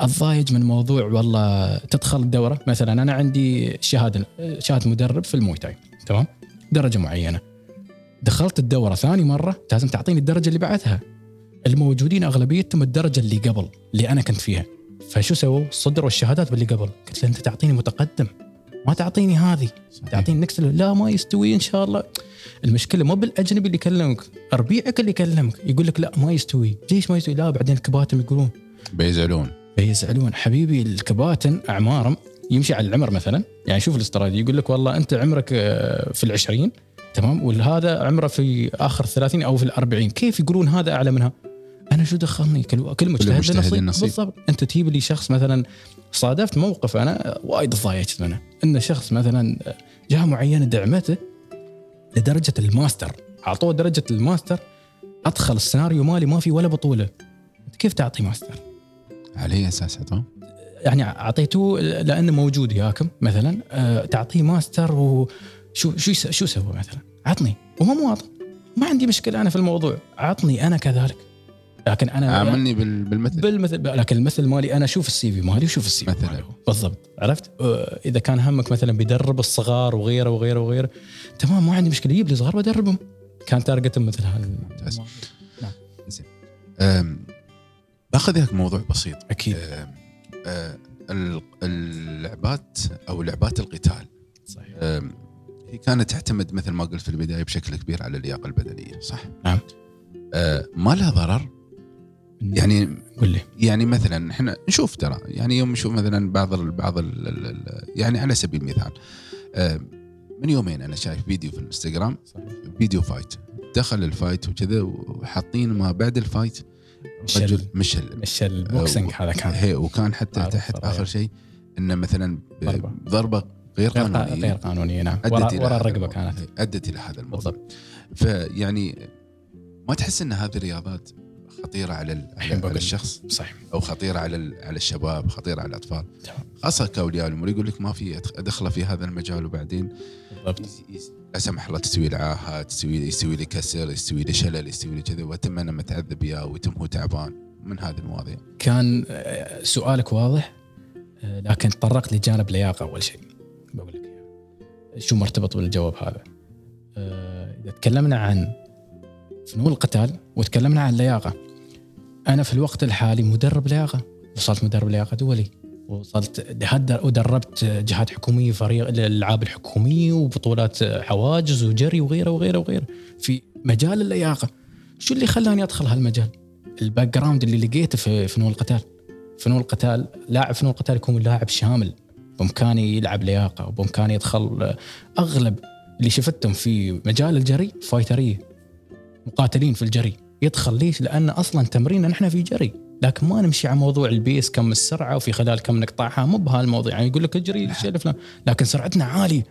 الضايج من موضوع والله تدخل الدورة مثلا. أنا عندي شهادة شهادة مدرب في الموي تاي تمام درجة معينة، دخلت الدورة ثاني مرة لازم تعطيني الدرجة اللي بعدها، الموجودين أغلبيتهم الدرجة اللي قبل اللي أنا كنت فيها، فشو سووا؟ صدروا الشهادات باللي قبل. قلت له أنت تعطيني متقدم ما تعطيني هذه، تعطيني نكسل، لا ما يستوي إن شاء الله. المشكلة مو بالأجنبي اللي يكلمك، ربيعك اللي يكلمك يقول لك لا ما يستوي. ليش ما يستوي؟ لا بعدين الكباتن يقولون بيزعلون بيزعلون حبيبي. الكباتن أعمارهم يمشي على العمر مثلا، يعني شوف الاستراتيجي يقول لك والله أنت عمرك في العشرين تمام والهذا عمره في آخر الثلاثين أو في الأربعين، كيف يقولون هذا أعلى منها؟ أنا شو دخلني؟ كل كل مجتهد النصيب بالضبط. أنت تجيب لي شخص مثلا، صادفت موقف أنا وايد ضايجت منه، إن شخص مثلا جهة معينة دعمته لدرجة الماستر، أعطوه درجة الماستر، أدخل السيناريو مالي ما في ولا بطولة، كيف تعطي ماستر؟ على أساس أعطوه؟ يعني أعطيته لأنه موجود ياكم مثلا، تعطيه ماستر وشو شو شو سوى مثلا؟ عطني وما مواطن ما عندي مشكلة أنا في الموضوع، عطني أنا كذلك، لكن أنا عاملني بالمثل بالمثل لكن المثل مالي أنا شوف السي في مالي وشوف السي في مالي بالضبط عرفت. إذا كان همك مثلا بيدرب الصغار وغيره وغيره وغيره تمام ما عندي مشكلة، يجيب لي صغار بدربهم كان تارجتهم مثل هذا. ممتاز. نعم زين باخذك موضوع بسيط أكيد. أم أم اللعبات أو لعبات القتال صحيح هي كانت تعتمد مثل ما قلت في البداية بشكل كبير على اللياقة البدنية صح؟ نعم. ما لها ضرر يعني قولي. يعني مثلا احنا نشوف ترى يعني يوم نشوف مثلا بعض ال بعض ال يعني على سبيل المثال من يومين انا شايف فيديو في الانستغرام فيديو فايت، دخل الفايت وكذا وحاطين ما بعد الفايت رجل مشل مشل بوكسينج هذا كان، وكان حتى تحت اخر شيء انه مثلا ضربه غير قانونيه غير قانونيه نعم ورا الرقبه كانت ادت الى هذا الموضوع. فيعني ما تحس ان هذه الرياضات خطيره على, على الشخص صحيح. او خطيره على على الشباب، خطيره على الاطفال خاصه كاولياء الامور يقول لك ما في دخله في هذا المجال، وبعدين لا سمح الله تسوي لي عاهه تسوي لي يسوي لي كسر يسوي لي شلل يسوي لي كذا واتمنى متعذب يا وتمه تعبان من هذه المواضيع. كان سؤالك واضح لكن تطرقت لجانب لياقه. اول شيء بقول لك شو مرتبط بالجواب هذا، اذا تكلمنا عن فنون القتال وتكلمنا عن اللياقة، أنا في الوقت الحالي مدرب لياقة، وصلت مدرب لياقة دولي، وصلت ودربت جهات حكومية فريق الألعاب الحكومية وبطولات حواجز وجري وغيره وغيره وغيره في مجال اللياقة. شو اللي خلاني أدخل هالمجال؟ الباك جراوند اللي لقيته في فنون القتال. فنون القتال لاعب فنون القتال يكون لاعب شامل، بإمكاني يلعب لياقة وبإمكاني يدخل أغلب اللي شفتهم في مجال الجري فايترية مقاتلين في الجري يدخل. ليش؟ لأن أصلا تمريننا نحن في جري لكن ما نمشي على موضوع البيس كم السرعه وفي خلال كم نقطعها، مو بهالموضوع. يعني يقول لك اجري الشيء الفلان لكن سرعتنا عاليه.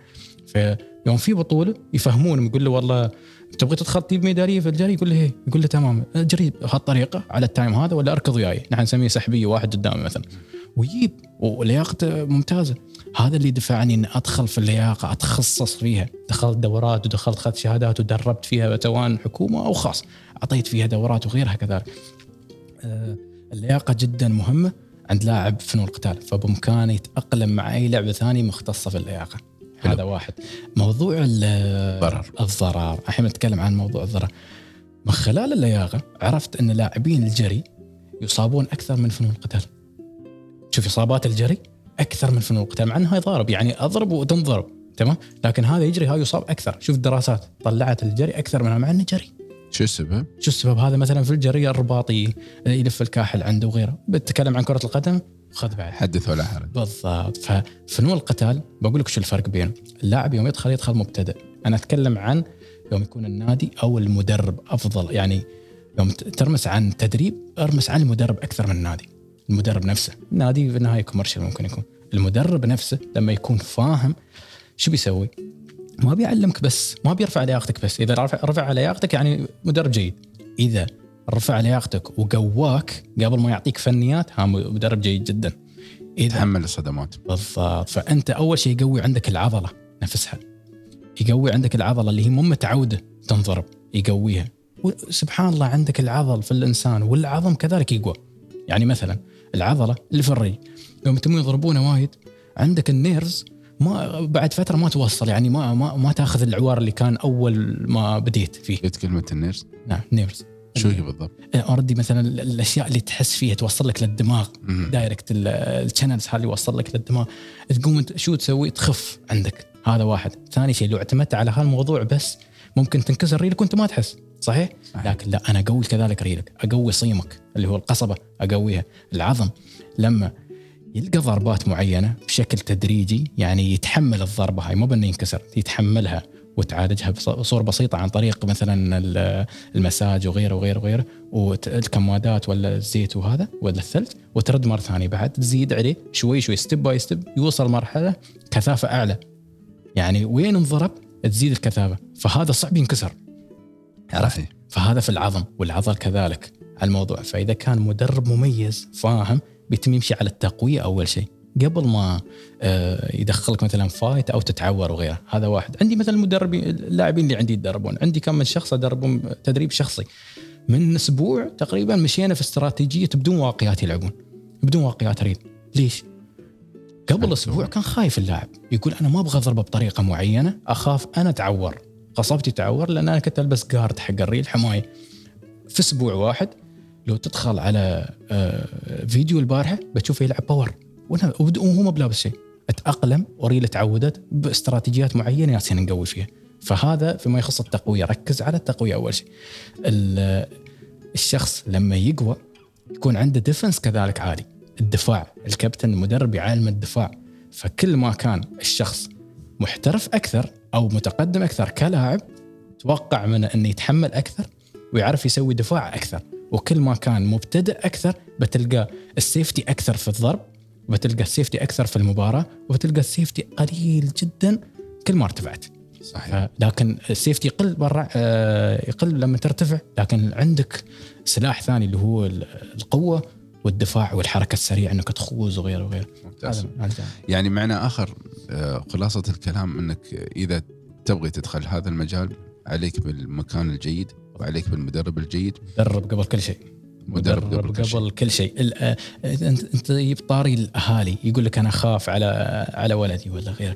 فيوم في بطوله يفهمون، يقول له والله تبغى تدخل تجيب ميداليه في الجري، يقول له هي، يقول له تمام اجري بهالطريقه على التايم هذا ولا اركض وياي، نحن نسميه سحبيه واحد قدامي مثلا، ويجيب ولياقته ممتازه. هذا اللي دفعني ان ادخل في اللياقه، اتخصص فيها. دخلت دورات ودخلت خدت شهادات ودربت فيها سواء حكومه او خاص، اعطيت فيها دورات وغيرها كذلك. اللياقه جدا مهمه عند لاعب فنون القتال، فبامكانه يتاقلم مع اي لعبه ثانيه مختصه في اللياقه. حلو. هذا واحد. موضوع الضرر، الحين نتكلم عن موضوع الضرر. من خلال اللياقه عرفت ان لاعبين الجري يصابون اكثر من فنون القتال. شوف اصابات الجري اكثر من فنون القتال، مع انه هاي ضارب، يعني اضرب وتنضرب تمام، لكن هذا يجري هاي يصاب اكثر. شوف الدراسات طلعت الجري اكثر منها، مع انه جري. شو السبب؟ شو السبب هذا؟ مثلا في الجري الرباطي يلف الكاحل عنده وغيره. بتكلم عن كرة القدم، خذ بعد حدث ولا حرج. بالضبط. ففنون القتال بقول لك شو الفرق بينه. اللاعب يوم يدخل يدخل مبتدئ، انا اتكلم عن يوم يكون النادي او المدرب افضل، يعني يوم ترمس عن تدريب ارمس عن المدرب اكثر من النادي. المدرب نفسه، النادي في النهاية كوميرشال ممكن يكون، المدرب نفسه لما يكون فاهم شو بيسوي ما بيعلمك بس، ما بيرفع لياقتك بس. إذا رفع رفع لياقتك يعني مدرب جيد، إذا رفع لياقتك وقواك قبل ما يعطيك فنيات، ها مدرب جيد جدا. يتحمل الصدمات. بالضبط. فأنت أول شيء يقوي عندك العضلة نفسها، يقوي عندك العضلة اللي هي مو متعودة تنضرب، يقويها. وسبحان الله عندك العضل في الإنسان والعظم كذلك يقوى. يعني مثلا العضلة اللي في الرجل يوم يتمون يضربونه وايد، عندك النيرز ما بعد فترة ما توصل، يعني ما ما ما تأخذ العوار اللي كان أول ما بديت فيه. قلت كلمة النيرز. نعم نيرز. شو هي بالضبط؟ أردي مثلا الأشياء اللي تحس فيها توصل لك للدماغ، دايركت الشانلز هاللي يوصل لك للدماغ، تقوم شو تسوي؟ تخف عندك. هذا واحد. ثاني شيء لو اعتمدت على هالموضوع بس ممكن تنكسر ريلك وأنت ما تحس. صحيح؟ صحيح. لكن لا، أنا أقوي كذلك ريلك، أقوي صيمك اللي هو القصبة، أقويها. العظم لما يلقى ضربات معينة بشكل تدريجي يعني يتحمل الضربة هاي، مو بأنه ينكسر، يتحملها وتعالجها بصورة بسيطة عن طريق مثلا المساج وغيره وغيره وغيره، والكمادات ولا الزيت وهذا ولا الثلج، وترد مرة ثانية بعد تزيد عليه شوي شوي، ستيب باي ستيب، يوصل مرحلة كثافة أعلى. يعني وين انضرب تزيد الكثافة، فهذا صعب ينكسر. عرفت؟ فهذا في العظم، والعضل كذلك على الموضوع. فإذا كان مدرب مميز فاهم بيتم يمشي على التقوية أول شيء قبل ما يدخلك مثلا فايت أو تتعور وغيره. هذا واحد. عندي مثلا مدربين، اللاعبين اللي عندي يدربون، عندي كم من شخص أدربهم تدريب شخصي، من أسبوع تقريبا مشينا في استراتيجية بدون واقيات يلعبون، بدون واقيات ريد. ليش؟ قبل أسبوع كان خايف اللاعب، يقول أنا ما أبغى أضربه بطريقة معينة، أخاف أنا أتعور، قصبتي تعور، لأن أنا كنت ألبس جارد حق الريل حماية. في أسبوع واحد لو تدخل على فيديو البارحة بتشوفه يلعب باور وهو ما بلابس شيء. أتأقلم وريله تعودت باستراتيجيات معينة ياسين نقوي فيها. فهذا فيما يخص التقوية، ركز على التقوية أول شيء. الشخص لما يقوى يكون عنده ديفنس كذلك عالي، الدفاع. الكابتن المدرب يعلم الدفاع، فكل ما كان الشخص محترف أكثر أو متقدم أكثر كلاعب توقع منه أن يتحمل أكثر ويعرف يسوي دفاع أكثر، وكل ما كان مبتدئ أكثر بتلقى السيفتي أكثر في الضرب، وبتلقى السيفتي أكثر في المباراة، وبتلقى السيفتي قليل جدا كل ما ارتفعت. صحيح. لكن السيفتي يقل برا يقل لما ترتفع، لكن عندك سلاح ثاني اللي هو القوة والدفاع والحركة السريعة، أنك تخوز وغيره وغيره. ممتاز. يعني معنى آخر خلاصة الكلام أنك إذا تبغي تدخل هذا المجال عليك بالمكان الجيد وعليك بالمدرب الجيد. مدرب قبل كل شيء. مدرب, مدرب قبل, قبل كل شيء. أنت يبطاري الأهالي يقول لك أنا خاف على على ولدي ولا غيره.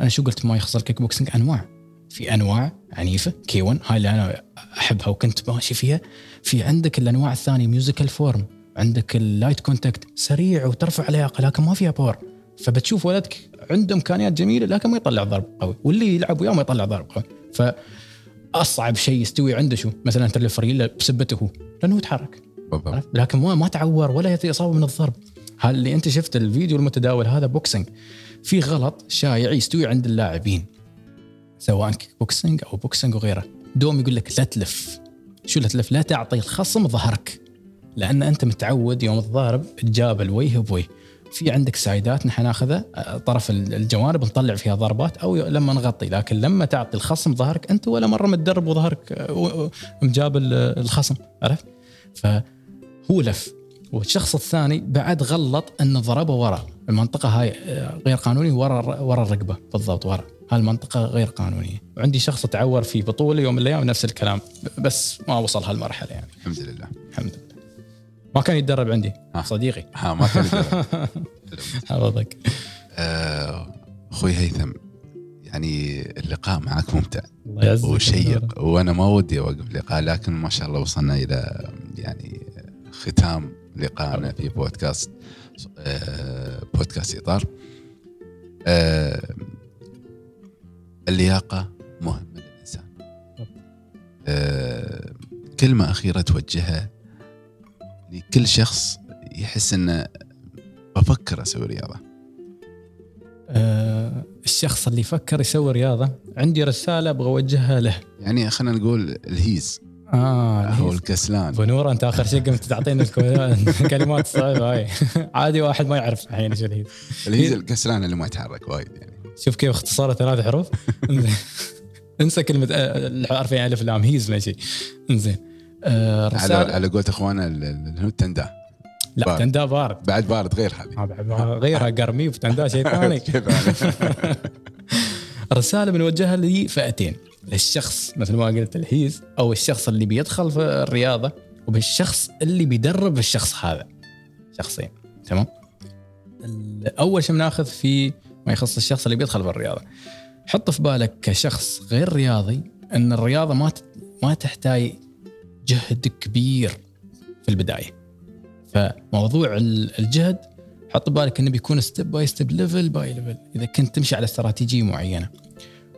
أنا شو قلت ما يخص الكيك بوكسينج أنواع، في أنواع عنيفة كي واحد هاي اللي أنا أحبها وكنت ماشي فيها. في عندك الأنواع الثانية ميوزيكال فورم، عندك اللايت كونتاكت سريع وترفع لياقة لكن ما فيها باور، فبتشوف ولدك عنده إمكانيات جميلة لكن ما يطلع ضرب قوي، واللي يلعب وياه ما يطلع ضرب قوي. فأصعب شيء يستوي عنده شو؟ مثلا ترلف ريلا بسبته هو لأنه يتحرك، لكن ما ما تعور ولا يصاب من الضرب. هل اللي أنت شفت الفيديو المتداول هذا بوكسينج؟ في غلط شائع يستوي عند اللاعبين سواء كيك بوكسينج أو بوكسينج وغيره، دوم يقول لك لا تلف. شو لا تلف؟ لا تعطي الخصم ظهرك، لأن أنت متعود يوم الضارب تجاب الوجه بوجه. في عندك سايدات نحن ناخذها طرف الجوانب نطلع فيها ضربات أو لما نغطي، لكن لما تعطي الخصم ظهرك أنت ولا مرة متدرب وظهرك مجاب الخصم، عرفت؟ فهو لف والشخص الثاني بعد غلط أن ضربه وراء المنطقة هاي غير قانوني، وراء وراء الركبة بالضبط، وراء هالمنطقة غير قانونية. وعندي شخص تعور في بطولة يوم من الأيام نفس الكلام، بس ما وصل هالمرحلة يعني. الحمد لله الحمد لله. ما كان يتدرب عندي ها. صديقي ها ما كان يتدرب. حفظك. أخوي هيثم، يعني اللقاء معك ممتع وشيق، وأنا ما ودي أوقف اللقاء، لكن ما شاء الله وصلنا إلى يعني ختام لقاءنا في بودكاست آه بودكاست إطار. آه اللياقة مهمة للإنسان. آه كلمة أخيرة توجهها لكل شخص يحس أنه بفكر أسوي رياضة. آه الشخص اللي يفكر يسوي رياضة، عندي رسالة أبغى أوجهها له، يعني خلينا نقول الهيز آه هو الكسلان. بنورة أنت آخر شيء قمت تعطينا الكلمات الصعبة هاي. عادي واحد ما يعرف الحين شو الهيز. الهيز الكسلان اللي ما يتحرك وايد يعني. شوف كيف اختصاره ثلاث حروف. انسى كلمة الحرفين ألف لام، هيز ماشي. إنزين آه على على قولت إخوانا التندا. لا تندا بارد. بعد بارد غير هذه. غيرها قرمي وتندا شيء ثاني. رسالة بنوجهها لي فئتين، الشخص مثل ما قلت الهيز أو الشخص اللي بيدخل في الرياضة، وبالشخص اللي بيدرب الشخص هذا، شخصين تمام. أول شيء بناخذ في ما يخص الشخص اللي بيدخل في الرياضة، حط في بالك كشخص غير رياضي أن الرياضة ما ما تحتاج جهد كبير في البداية. فموضوع الجهد حط بالك إنه بيكون ستيب باي ستيب ليفل باي ليفل، إذا كنت تمشي على استراتيجية معينة.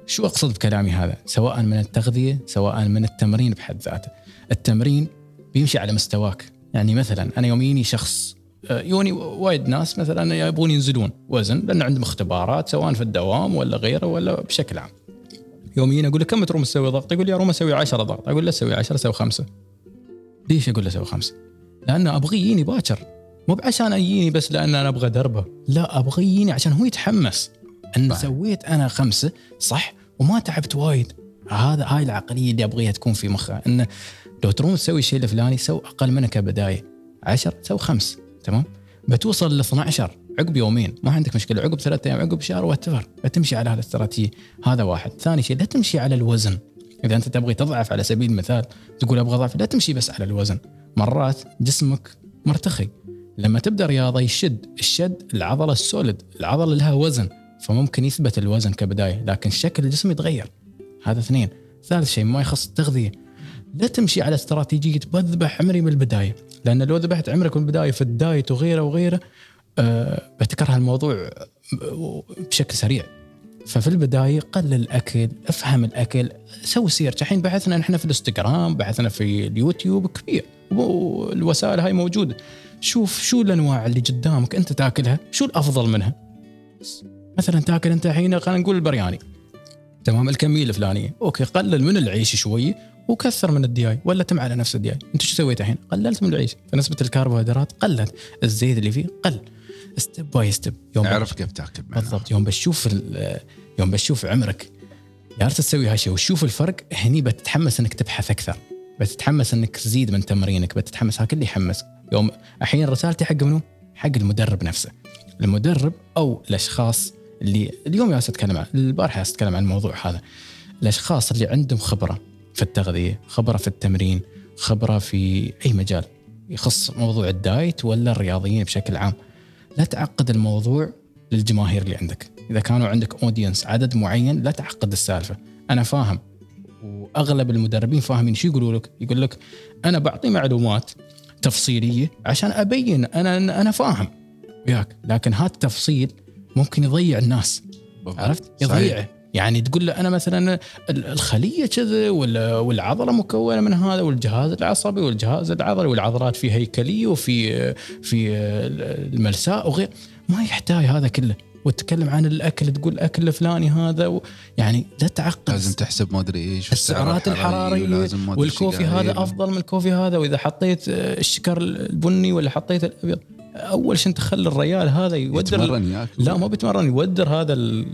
شو أقصد بكلامي هذا؟ سواء من التغذية سواء من التمرين بحد ذاته. التمرين بيمشي على مستواك، يعني مثلا أنا يوميني شخص يوني وايد ناس مثلا يبون ينزلون وزن لأن عندهم اختبارات سواء في الدوام ولا غيره ولا بشكل عام. يوميا أقول له كم تروم تسوي ضغط؟ يقول لي أروم أسوي عشرة ضغط. أقول له أسوي عشرة، أسوي خمسة. ليش أقول له أسوي خمسة؟ لأنه أبغى يجيني باكر، مو عشان يجيني بس لأن أنا أبغى دربه، لا أبغى يجيني عشان هو يتحمس أن سويت أنا خمسة صح وما تعبت وايد. هذا هاي العقلية اللي أبغيها تكون في مخه، أن لو تروم تسوي شيء الفلاني سو أقل منه كبداية، عشر سو خمس تمام، بتوصل ل اثنا عشر عقب يومين ما عندك مشكلة، عقب ثلاثة أيام، عقب شهر واتفر. بتمشي على هذا الاستراتيجية. هذا واحد. ثاني شيء لا تمشي على الوزن. إذا أنت تبغي تضعف على سبيل المثال تقول أبغى ضعف، لا تمشي بس على الوزن، مرات جسمك مرتخي. لما تبدأ رياضة يشد، الشد العضلة السوليد، العضلة لها وزن، فممكن يثبت الوزن كبداية لكن شكل الجسم يتغير. هذا اثنين. ثالث شيء ما يخص التغذية، لا تمشي على استراتيجية بذبح عمري من البداية، لأن لو ذبحت عمرك من البداية في الدايت وغيره وغيره أه بتكره الموضوع بشكل سريع. ففي البداية قلل الأكل، افهم الأكل، سوي سيرش. الحين بحثنا نحن في الانستغرام، بحثنا في اليوتيوب كبير، والوسائل هاي موجودة. شوف شو الأنواع اللي قدامك أنت تاكلها، شو الأفضل منها. مثلا تاكل أنت حين خلينا نقول البرياني تمام الكمية الفلانية، أوكي قلل من العيش شوي وكثر من الدياي، ولا تم على نفس الدياي. انت شو سويت الحين؟ قللت من العيش، فنسبه الكربوهيدرات قلت، الزيت اللي فيه قل، ستيب باي ستيب. يوم تعرف كيف تاكل بالضبط، يوم بشوف يوم بشوف عمرك جالس تسوي هالشيء وتشوف الفرق، هني بتتحمس انك تبحث اكثر، بتتحمس انك تزيد من تمرينك، بتتحمس. هاك اللي يحمس. يوم الحين رسالتي حق منو؟ حق المدرب نفسه، المدرب او الاشخاس اللي اليوم جالس اتكلم عن البارحه اتكلم عن الموضوع هذا، الاشخاص اللي عندهم خبره في التغذية، خبرة في التمرين، خبرة في أي مجال يخص موضوع الدايت ولا الرياضيين بشكل عام. لا تعقد الموضوع للجماهير اللي عندك، إذا كانوا عندك أودينس عدد معين لا تعقد السالفة. أنا فاهم وأغلب المدربين فاهمين شو يقولوا لك، يقول لك أنا بعطي معلومات تفصيلية عشان أبين أنا أنا فاهم وياك، لكن هذا التفصيل ممكن يضيع الناس. عرفت؟ يضيعه. يعني تقول له أنا مثلا الخلية كذا والعضلة مكونة من هذا والجهاز العصبي والجهاز العضلي والعضلات في هيكلية وفي في الملساء وغير، ما يحتاج هذا كله. وتتكلم عن الاكل تقول الاكل الفلاني هذا و... يعني لا تعقد، لازم تحسب ما ادري ايش السعرات الحراريه والكوفي هذا افضل من الكوفي هذا، واذا حطيت الشكر البني ولا حطيت الابيض. اول شيء تخلي الريال هذا يودر ال... لا ما بيتمرن، يودر هذا ال...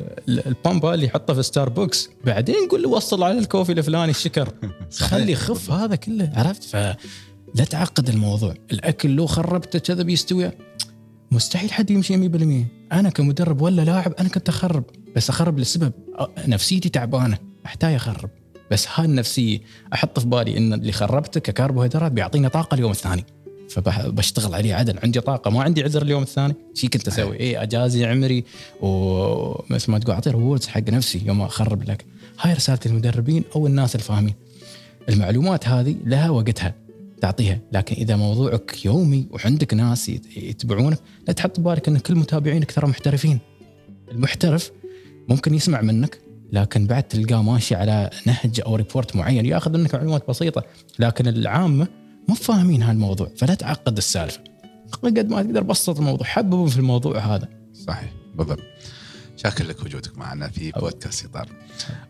البامبا اللي يحطه في ستاربكس، بعدين قل له وصل على الكوفي الفلاني الشكر خلي خف هذا كله، عرفت؟ فلا تعقد الموضوع. الاكل لو خربته كذا بيستوي، مستحيل حد يمشي مية بالمية. أنا كمدرب ولا لاعب أنا كنت أخرب، بس أخرب لسبب نفسيتي تعبانة أحتاج أخرب، بس هالنفسية أحط في بالي إن اللي خربته ككربوهيدرات بيعطيني طاقة اليوم الثاني، فبشتغل عليه عدل، عندي طاقة ما عندي عذر اليوم الثاني. شي كنت أسوي إيه أجازي عمري ومثل ما تقول أعطي ريوردز حق نفسي يوم أخرب لك. هاي رسالة المدربين أو الناس الفاهمين، المعلومات هذه لها وقتها تعطيها، لكن إذا موضوعك يومي وعندك ناس يتبعونك لا تحط بالك أن كل متابعينك ترى محترفين. المحترف ممكن يسمع منك لكن بعد تلقاه ماشي على نهج أو ريبورت معين، يأخذ منك معلومات بسيطة، لكن العامة مو فاهمين هالموضوع. فلا تعقد السالفة قد ما تقدر، بسط الموضوع، حببهم في الموضوع هذا. صحيح بالضبط. شاكر لك وجودك معنا في بودكاست إطار،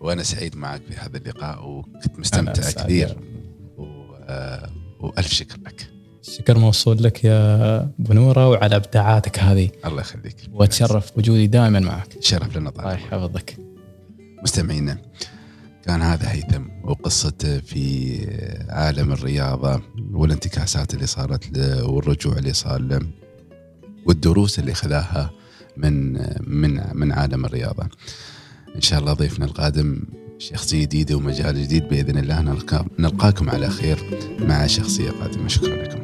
وأنا سعيد معك في هذا اللقاء وكنت مستمتع كثير، وألف شكر لك. شكر موصول لك يا بنورة وعلى ابداعاتك هذه. الله يخليك، وتشرف وجودي دائما معك. شرف لنا طارق، الله يحفظك. مستمعينا، كان هذا هيثم وقصته في عالم الرياضة والانتكاسات اللي صارت له والرجوع اللي صار له والدروس اللي خذاها من من من عالم الرياضة. إن شاء الله ضيفنا القادم شخصية جديدة ومجال جديد بإذن الله، نلقاكم على خير مع شخصية قادمة. شكرا لكم.